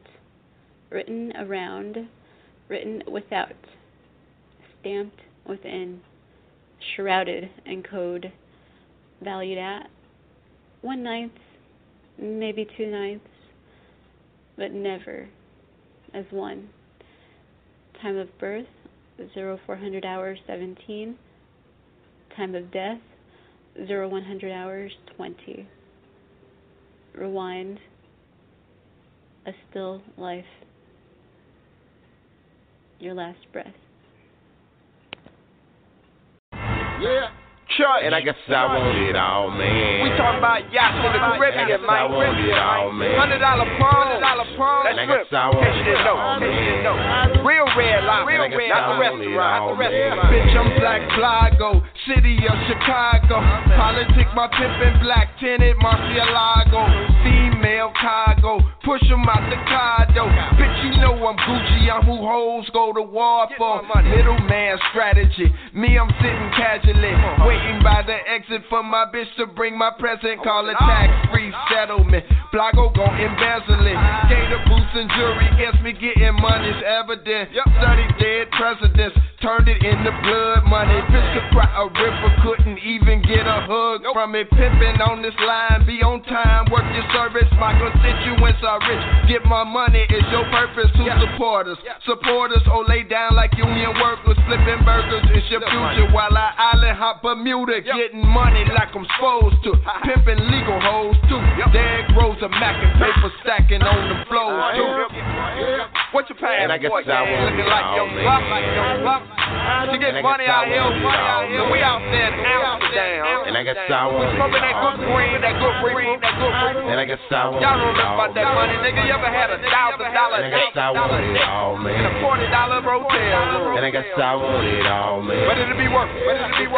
Written around. Written without. Stamped within. Shrouded in code. Valued at. 1 ninth, maybe 2 ninths, but never as 1. Time of birth, 0400 hours 17. Time of death, 0100 hours 20. Rewind, a still life, your last breath. Yeah. church. And I guess I want it all, man. We talking about yachts in the Caribbean, man. I want it all, man. $100 palm. That's rip. Real red light. Real red. Not the restaurant. Bitch, I'm black, Plago, city of Chicago. Politic, my pimpin' black, tenant, Marcialago. Female cargo, push 'em out the condo. Bitch, you know I'm Gucci. I'm who hoes go to war for. Middleman strategy. Me, I'm sitting casually. Waiting by the exit for my bitch to bring my present. Call it tax-free settlement. Blago gon' embezzle it. Gator boots and jury. Guess me getting money's evident. 30 dead presidents. Turned it into blood money. Bitch could cry a river. Couldn't even get a hug from it. Pimpin' on this line. Be on time. Work your service. My constituents are rich. Get my money. It's your purpose to support us. Support us or lay down like union workers. Flipping burgers. It's your future while I island hop Bermuda. Getting money like I'm supposed to. Pimping legal hoes too. There grows a Mac and paper stacking on the floor too. What you paying for? Looking like your bluff, like your bluff. To get money out here, we out there in Amsterdam. And I guess I want it all. We smoking that good green, that good green. And I guess I want it all. Y'all don't know about that money, nigga. You ever had $1,000 date? And I guess I want it all, man. And a $40 hotel. And I guess I want it all, man. But it'll be worth it. And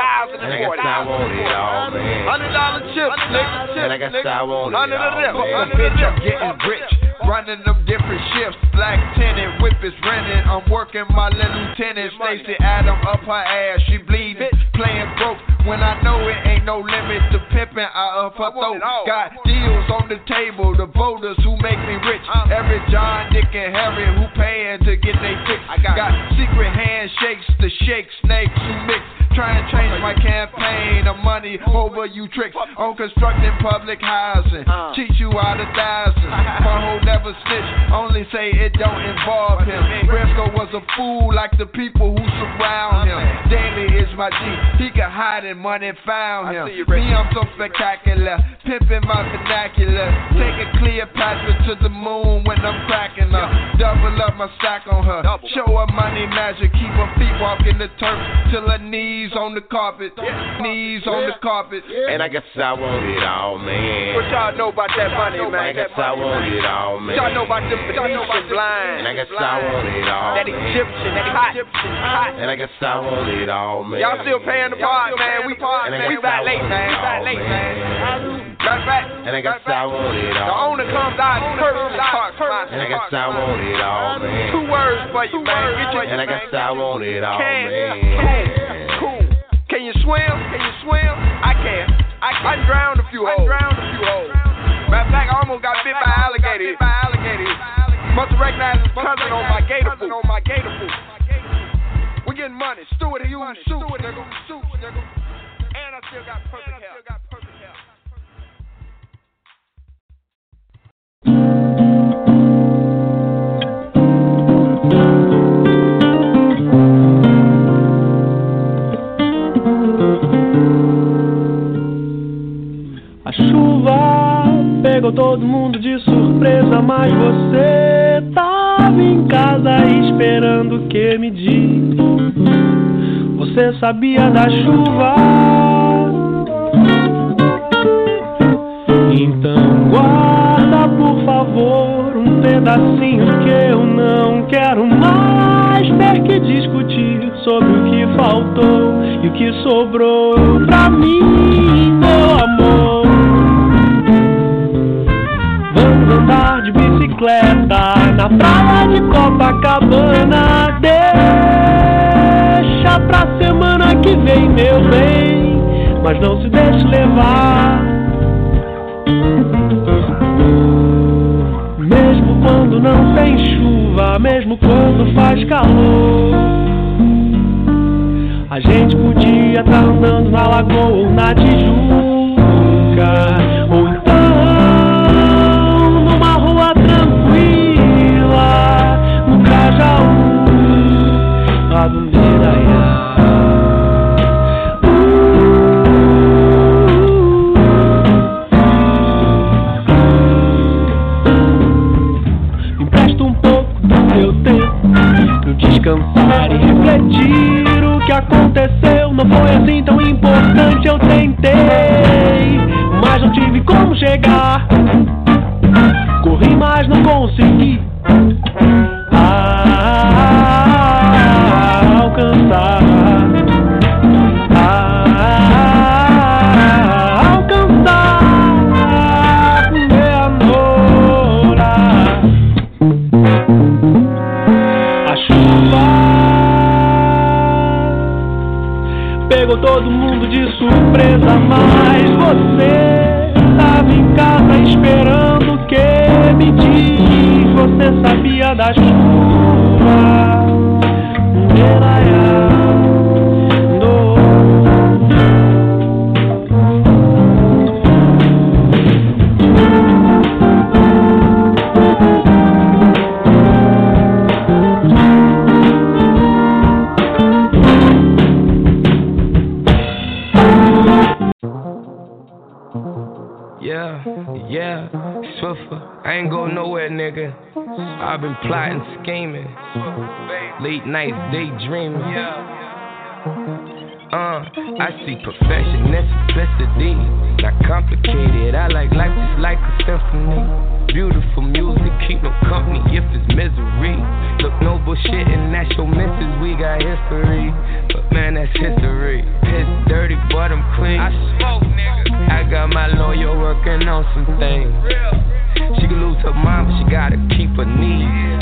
I guess I want it all, man. $100 chips, nigga. And I guess I want it all, man. Bitch, I'm getting rich. Running them different shifts. Black tenant, whip is renting. I'm working my little tenant. Stacey Adam up her ass. She bleeding, playing broke. When I know it ain't no limit to pimping, I up her throat. Got deals on the table. The voters who make me rich. Every John, Dick, and Harry who paying to get they fix. I got secret handshakes to shake snakes who mix. Try and change my campaign of money over you tricks on constructing public housing. Cheat you out of thousands. My whole never snitch, only say it don't involve him. Bresco was a fool like the people who surround him. Danny is my G, he can hide in money found him. Me, I'm so spectacular, pimping my vernacular. Taking Cleopatra to the moon when I'm cracking her. Double up my stack on her, show her money magic. Keep her feet walking the turf till her knees on the carpet, And I guess I want it all, man. What y'all know about that money, man? I guess I want it all, man. Y'all know about them Venetian blinds. And I guess I want it all, man. That Egyptian, hot. And I guess I want it all, man. Y'all still paying the part, man. We back late, man. And I guess I want it all. The owner comes out first. And I guess I want it all, man. 2 words for you, man. And I guess I want it all, man. Cool. Can you swim? I can. I drowned a few holes. Matter of fact, I almost got bit by alligators. Must recognize his cousin on my gator pool. We're getting money. Stewart, you in suit. And I still got perfect health. A chuva pegou todo mundo de surpresa, mas você tava em casa esperando o que me diz. Você sabia da chuva, então guarda por favor um pedacinho que eu não quero mais ter que discutir sobre o que faltou e o que sobrou pra mim, meu amor. Andar de bicicleta na praia de Copacabana. Deixa pra semana que vem, meu bem, mas não se deixe levar. Mesmo quando não tem chuva, mesmo quando faz calor, a gente podia estar andando na Lagoa ou na Tijuca. Me empresta um pouco do teu tempo, pra eu descansar e refletir o que aconteceu. torno foi assim tão importante, eu tentei, mas não tive como chegar. Corri, mas não consegui alcançar. Todo mundo de surpresa, mas você tava em casa esperando o que me diz. Você sabia da chuva, Beraiando. Yeah, Swiffer, I ain't go nowhere, nigga. I've been plotting, scheming, late nights daydreaming. I see perfection, necessity, not complicated. I like life just like a symphony. Beautiful music, keep no company if it's misery. Look, no bullshit and that's your missus, we got history. But man, that's history. It's dirty, but I'm clean. I smoke, nigga. I got my lawyer working on some things. She can lose her mind, but she gotta keep her knees.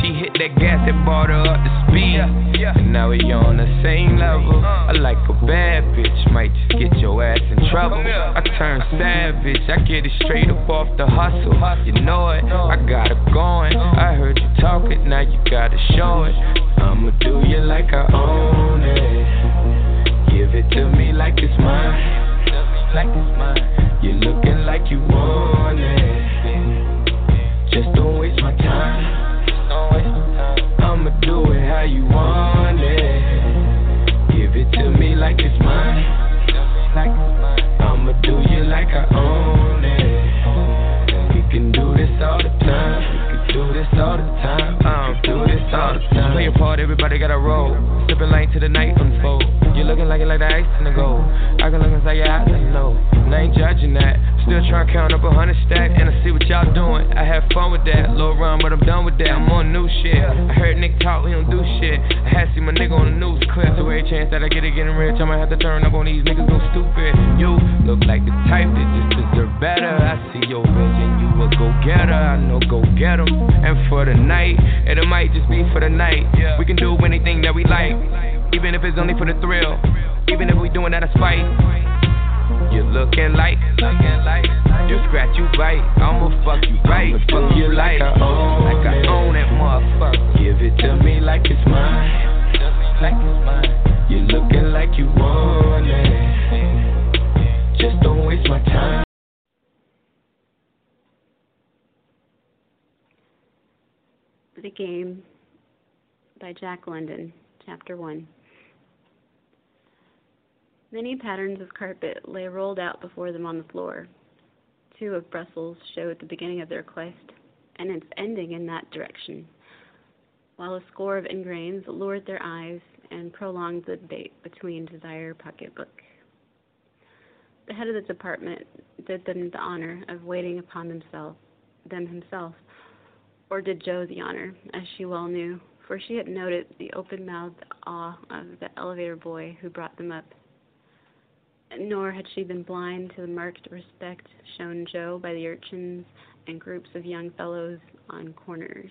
She hit that gas that brought her up to speed. And now we on the same level. I like a bad bitch, might just get your ass in trouble. I turn savage, I get it straight up off the hustle. You know it, I got it going. I heard you talking, now you gotta show it. I'ma do you like I own it. Give it to me like it's mine. You're looking like you want it. Just don't waste my time. I'ma do it how you want it. Give it to me like it's mine. I'ma do you like I own it. We can do this all the time. We can do this all the time. Do this all the time. Play a part, everybody got a role. Sipping light till the night unfold. You're looking like it like the ice in the gold. I can look inside your eyes and know. And I ain't judging that. Still trying to count up 100 stacks, and I see what y'all doing. I had fun with that, little run, but I'm done with that. I'm on new shit. I heard Nick talk, he don't do shit. I had seen my nigga on the news clip. So every chance that I get it getting rich, I might have to turn up on these niggas go stupid. You look like the type that just deserve better. I see your vision, you a go-getter. I know go-get 'em. And for the night, and it might just be for the night. We can do anything that we like, even if it's only for the thrill, even if we doing that a spite. You're looking like you scratch, you bite. I'ma fuck you right. I'ma fuck you like I own, that motherfucker. Give it to me like it's mine. You're looking like you want it. Just don't waste my time. The Game by Jack London, Chapter 1. Many patterns of carpet lay rolled out before them on the floor. Two of Brussels showed the beginning of their quest, and its ending in that direction, while a score of ingrains lured their eyes and prolonged the debate between desire pocketbook. The head of the department did them the honor of waiting upon them himself, or did Jo the honor, as she well knew, for she had noted the open-mouthed awe of the elevator boy who brought them up. Nor had she been blind to the marked respect shown Jo by the urchins and groups of young fellows on corners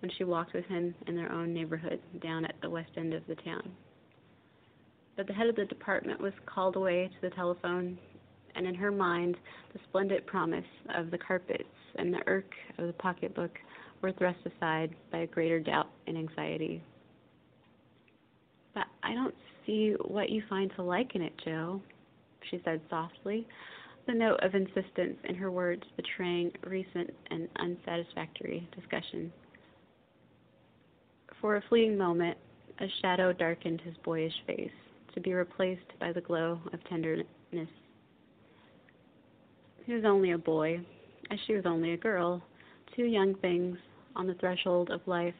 when she walked with him in their own neighborhood down at the west end of the town. But the head of the department was called away to the telephone, and in her mind the splendid promise of the carpets and the irk of the pocketbook were thrust aside by a greater doubt and anxiety. "But I don't see what you find to like in it, Jo," she said softly, the note of insistence in her words betraying recent and unsatisfactory discussion. For a fleeting moment, a shadow darkened his boyish face, to be replaced by the glow of tenderness. He was only a boy, as she was only a girl, two young things on the threshold of life,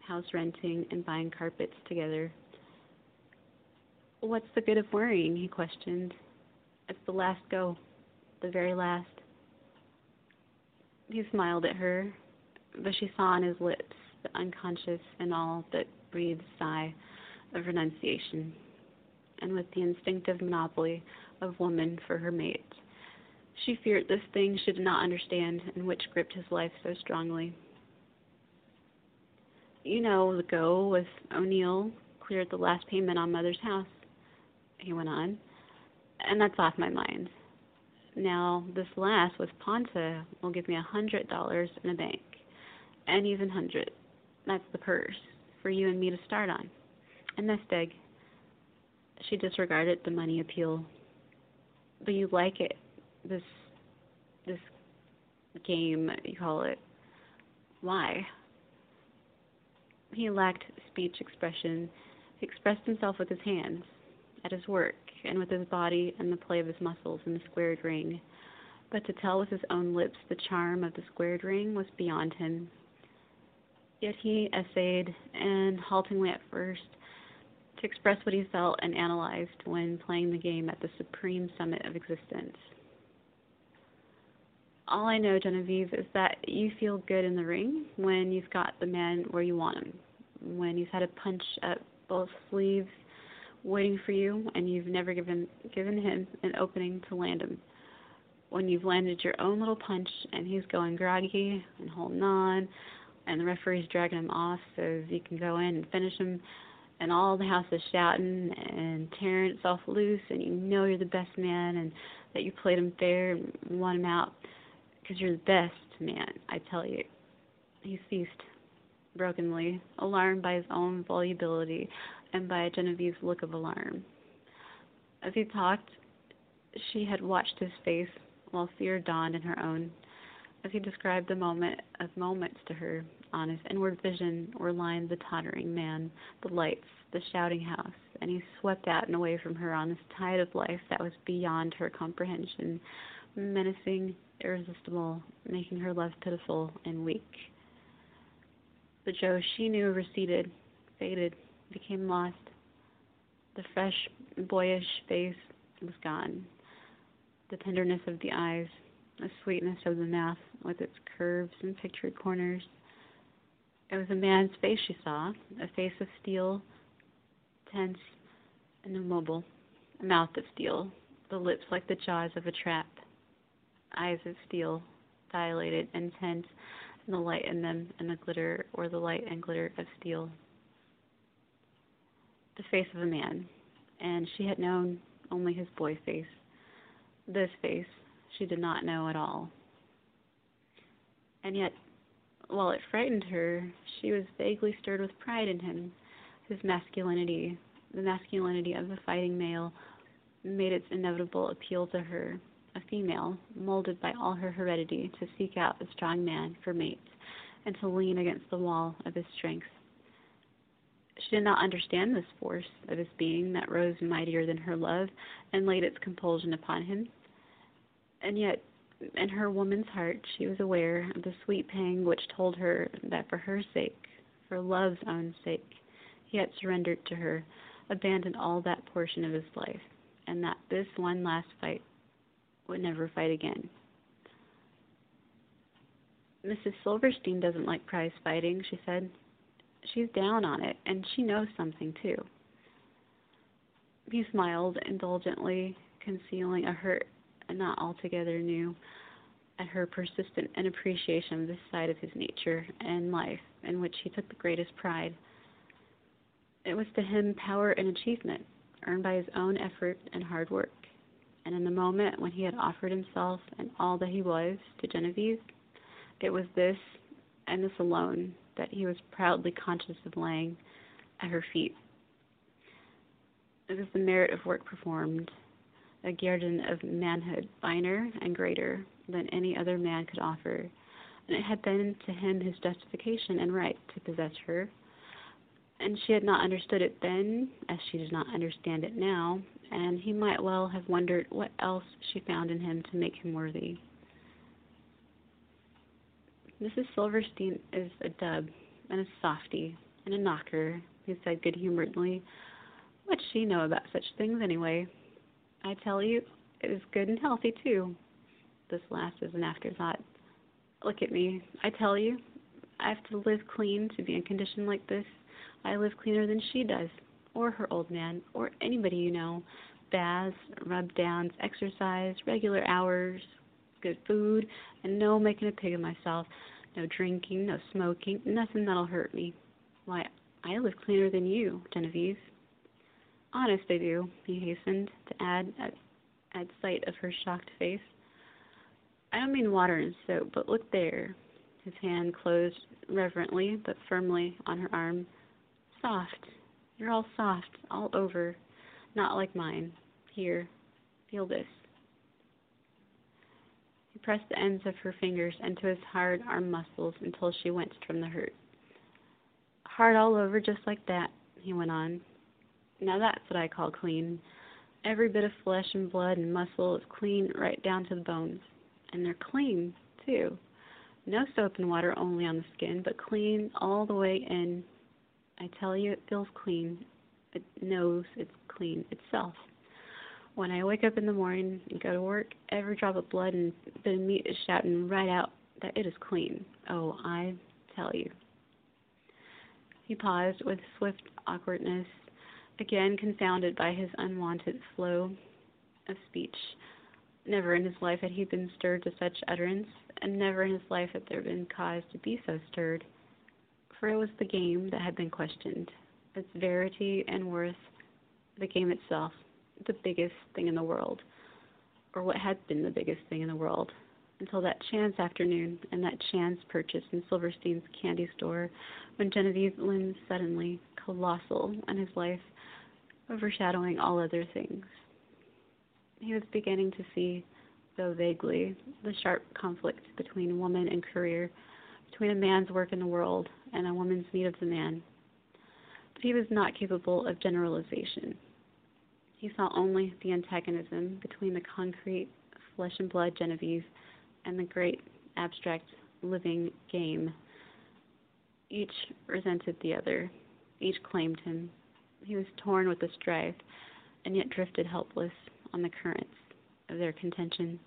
house renting and buying carpets together. What's the good of worrying, he questioned. It's the last go, the very last. He smiled at her, but she saw on his lips the unconscious and all that breathed sigh of renunciation, and with the instinctive monopoly of woman for her mate, she feared this thing she did not understand and which gripped his life so strongly. You know, the go with O'Neill cleared the last payment on Mother's house, he went on, and that's off my mind. Now, this last with Ponta will give me $100 in a bank, and even 100. That's the purse for you and me to start on. And this egg. She disregarded the money appeal. But you like it, this game, you call it. Why? He lacked speech expression. He expressed himself with his hands, at his work, and with his body and the play of his muscles in the squared ring. But to tell with his own lips the charm of the squared ring was beyond him. Yet he essayed, and haltingly at first, to express what he felt and analyzed when playing the game at the supreme summit of existence. All I know, Genevieve, is that you feel good in the ring when you've got the man where you want him, when he's had a punch up both sleeves waiting for you and you've never given him an opening to land him, when you've landed your own little punch and he's going groggy and holding on, and the referee's dragging him off so you can go in and finish him, and all the house is shouting and tearing itself loose, and you know you're the best man and that you played him fair and won him out because you're the best man, I tell you. He ceased brokenly, alarmed by his own volubility and by Genevieve's look of alarm. As he talked, she had watched his face while fear dawned in her own. As he described the moment of moments to her, on his inward vision were lined the tottering man, the lights, the shouting house, and he swept out and away from her on this tide of life that was beyond her comprehension, menacing, irresistible, making her love pitiful and weak. The Joe she knew receded, faded, became lost. The fresh, boyish face was gone. The tenderness of the eyes, the sweetness of the mouth with its curves and pictured corners. It was a man's face she saw, a face of steel, tense and immobile, a mouth of steel, the lips like the jaws of a trap, eyes of steel, dilated and tense, and the light in them and the glitter, or the light and glitter of steel. The face of a man, and she had known only his boy face. This face she did not know at all. And yet, while it frightened her, she was vaguely stirred with pride in him. His masculinity, the masculinity of the fighting male, made its inevitable appeal to her, a female, molded by all her heredity to seek out a strong man for mate and to lean against the wall of his strength. She did not understand this force of his being that rose mightier than her love and laid its compulsion upon him. And yet, in her woman's heart, she was aware of the sweet pang which told her that for her sake, for love's own sake, he had surrendered to her, abandoned all that portion of his life, and that this one last fight would never fight again. Mrs. Silverstein doesn't like prize fighting, she said. She's down on it, and she knows something, too. He smiled indulgently, concealing a hurt and not altogether new at her persistent inappreciation of this side of his nature and life in which he took the greatest pride. It was to him power and achievement, earned by his own effort and hard work, and in the moment when he had offered himself and all that he was to Genevieve, it was this, and this alone, that he was proudly conscious of laying at her feet. It was the merit of work performed, a guerdon of manhood finer and greater than any other man could offer, and it had been to him his justification and right to possess her, and she had not understood it then, as she did not understand it now, and he might well have wondered what else she found in him to make him worthy. Mrs. Silverstein is a dub and a softy and a knocker, he said good-humoredly, What'd she know about such things anyway? I tell you, it was good and healthy, too. This last is an afterthought. Look at me. I tell you, I have to live clean to be in condition like this. I live cleaner than she does, or her old man, or anybody you know. Baths, rub-downs, exercise, regular hours, good food, and no making a pig of myself. No drinking, no smoking, nothing that'll hurt me. Why, I live cleaner than you, Genevieve. Honest, I do, he hastened to add at sight of her shocked face. I don't mean water and soap, but look there. His hand closed reverently but firmly on her arm. Soft. You're all soft, all over. Not like mine. Here, feel this. He pressed the ends of her fingers into his hard arm muscles until she winced from the hurt. Hard all over, just like that, he went on. Now that's what I call clean. Every bit of flesh and blood and muscle is clean right down to the bones. And they're clean, too. No soap and water only on the skin, but clean all the way in. I tell you, it feels clean. It knows it's clean itself. When I wake up in the morning and go to work, every drop of blood and bit of meat is shouting right out that it is clean. Oh, I tell you. He paused with swift awkwardness, again confounded by his unwonted flow of speech. Never in his life had he been stirred to such utterance, and never in his life had there been cause to be so stirred, for it was the game that had been questioned, its verity and worth, the game itself, the biggest thing in the world, or what had been the biggest thing in the world, until that chance afternoon and that chance purchase in Silverstein's candy store when Genevieve loomed suddenly, colossal in his life, overshadowing all other things. He was beginning to see, though vaguely, the sharp conflict between woman and career, between a man's work in the world and a woman's need of the man. But he was not capable of generalization. He saw only the antagonism between the concrete flesh and blood Genevieve and the great abstract living game. Each resented the other. Each claimed him. He was torn with the strife and yet drifted helpless on the currents of their contention.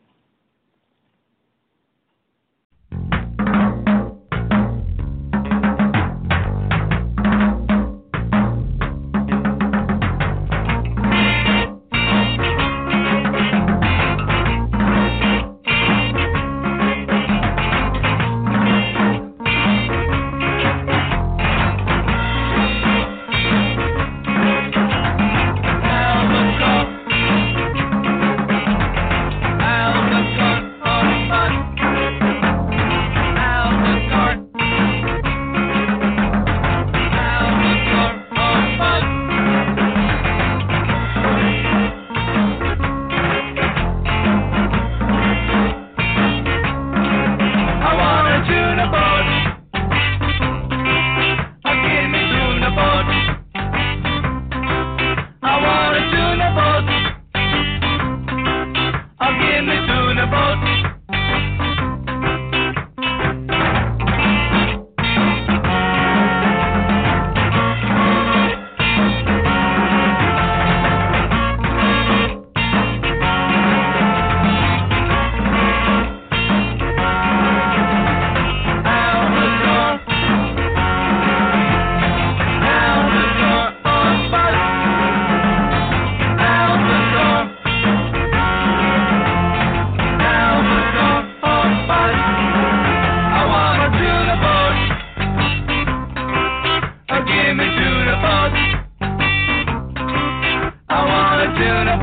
I wanna do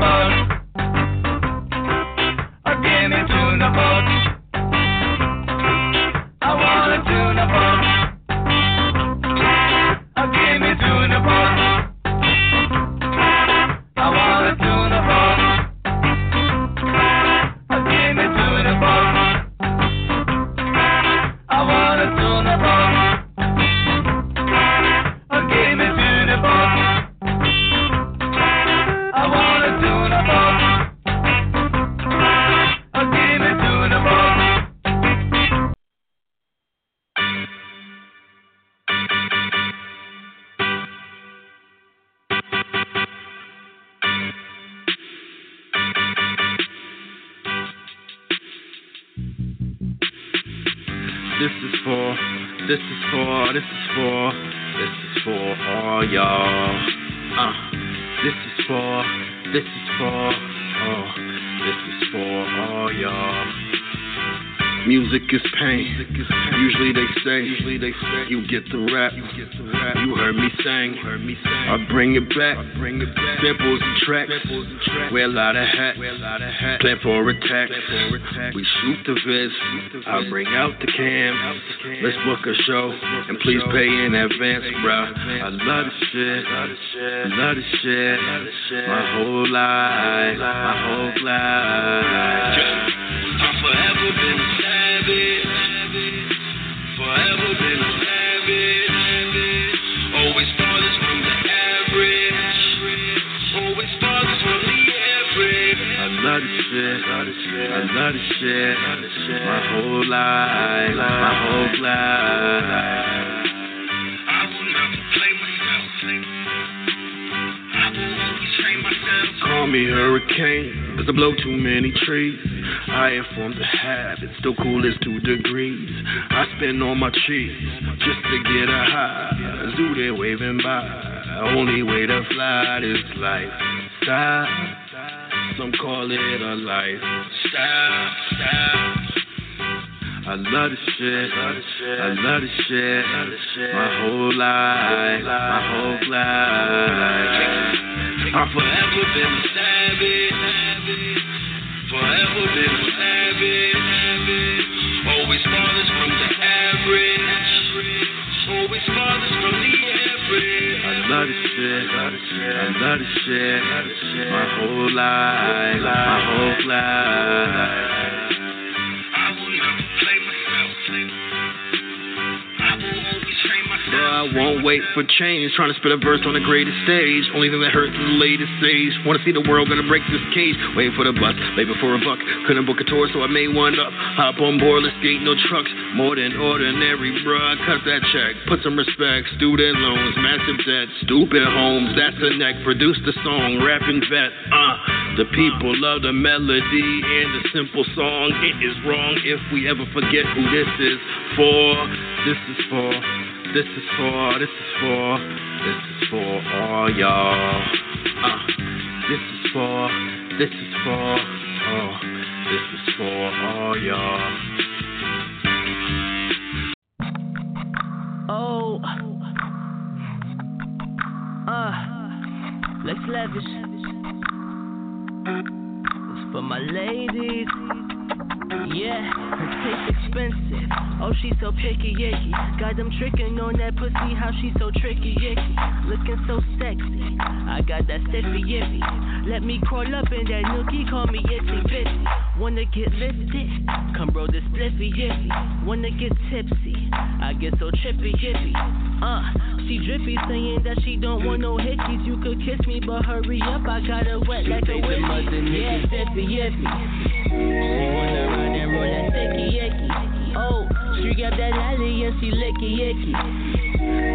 This is for all y'all. This is for all y'all. Music is pain. Usually they say you get the rap. You heard me sing. I bring it back. Samples and tracks. Wear a lot of hats. Plan for attacks. We shoot the vids. I bring out the cam. Let's book a show and please pay in advance, bruh. I love the shit. My whole life. I've forever been a savage, always farthest from the average, always farthest from the average. I love this shit, my whole life. Call me hurricane, cause I blow too many trees. I inform the habit, still cool as 2 degrees. I spend all my cheese just to get a high. Zoo they waving by, only way to fly this lifestyle. Some call it a lifestyle. I love this shit, my whole life. I've forever been a savage, forever been a savage, always farthest from the average, always farthest from the average. I love this shit, my whole life. I won't wait for change. Trying to spit a verse on the greatest stage. Only thing that hurts is the latest stage. Wanna see the world, gonna break this cage. Waiting for the bus, late for a buck. Couldn't book a tour, so I made one up. Hop on board, let's skate, no trucks. More than ordinary, bruh. Cut that check, put some respect. Student loans, massive debt. Stupid homes, that's a neck. Produce the song, rapping vet. The people love the melody and the simple song. It is wrong if we ever forget who this is for. This is for all y'all. This is for all y'all. Oh, let's lavish. It's for my ladies. Yeah, her taste expensive. Oh, she so picky icky. Got them tricking on that pussy. How she so tricky icky. Looking so sexy. I got that stiffy iffy. Let me crawl up in that nookie. Call me itchy bitchy. Wanna get lifted? Come roll this bliffy iffy. Wanna get tipsy? I get so trippy iffy. She drippy saying that she don't want no hickeys. You could kiss me, but hurry up. I got her wet she like a whiskey. Yeah, stiffy iffy. Oh, she got that alley and she licky icky.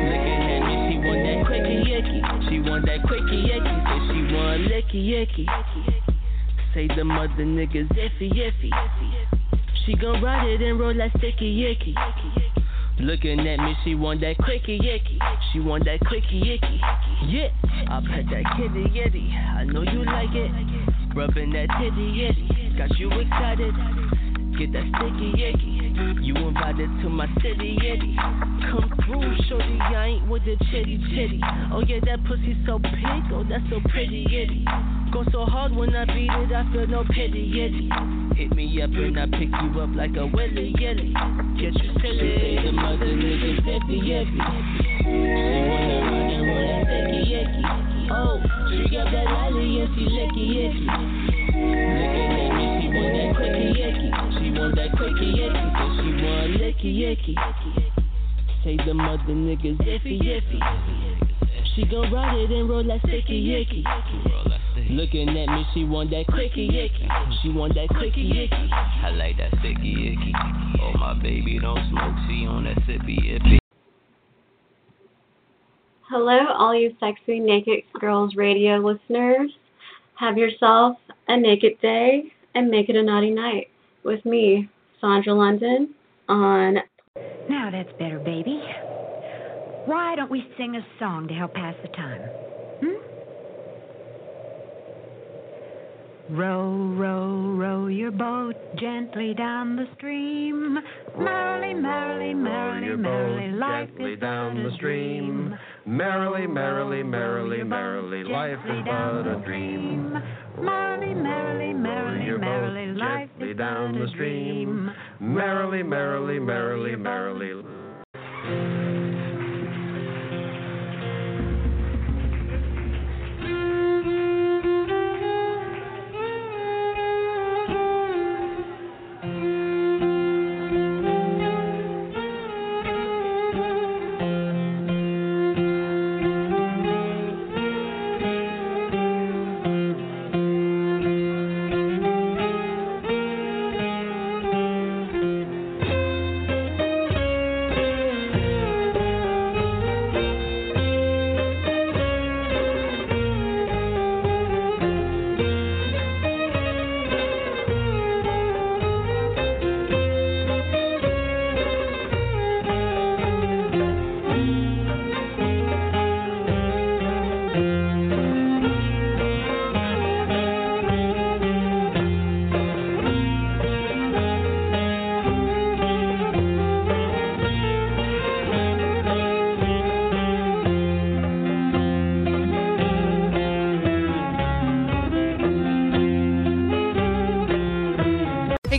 Looking at me, she want that quickie icky. She want that quickie icky. Say she want licky icky. Say the mother niggas iffy iffy. She gon' ride it and roll that sticky icky. Looking at me, she want that quickie icky. She want that quickie icky. Yeah, I pet that kitty yitty. I know you like it. Rubbing that titty yitty. Got you excited. Get that sticky icky. You invited to my city itty. Come through, shorty, I ain't with the chitty chitty. Oh yeah, that pussy so pink, oh that's so pretty itty. Go so hard when I beat it, I feel no pity itty. Hit me up and I pick you up like a willy yelly. Get you silly, the mother nigga sticky icky. She wanna run and roll that sticky icky. Oh, she got that lolly and she licky icky. Looking at me, she want that quickie icky. She want that quickie icky, but she want licky icky. Say the mother niggas iffy iffy. She gon' ride it and roll that sticky icky. Looking at me, she want that quickie icky. She want that quickie icky. I like that sticky icky. Oh my baby don't smoke, she on that sippy iffy. Hello, all you sexy Naked Girls Radio listeners. Have yourself a naked day and make it a naughty night with me, Sandra London, on Now that's better, baby. Why don't we sing a song to help pass the time? Row, row, row your boat gently down the stream. Merrily, merrily, merrily, merrily, life is but a dream. Merrily, merrily, merrily, merrily, life is but a dream. Merrily, merrily, merrily, merrily, life is down the stream. Merrily, merrily, merrily, merrily.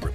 Group.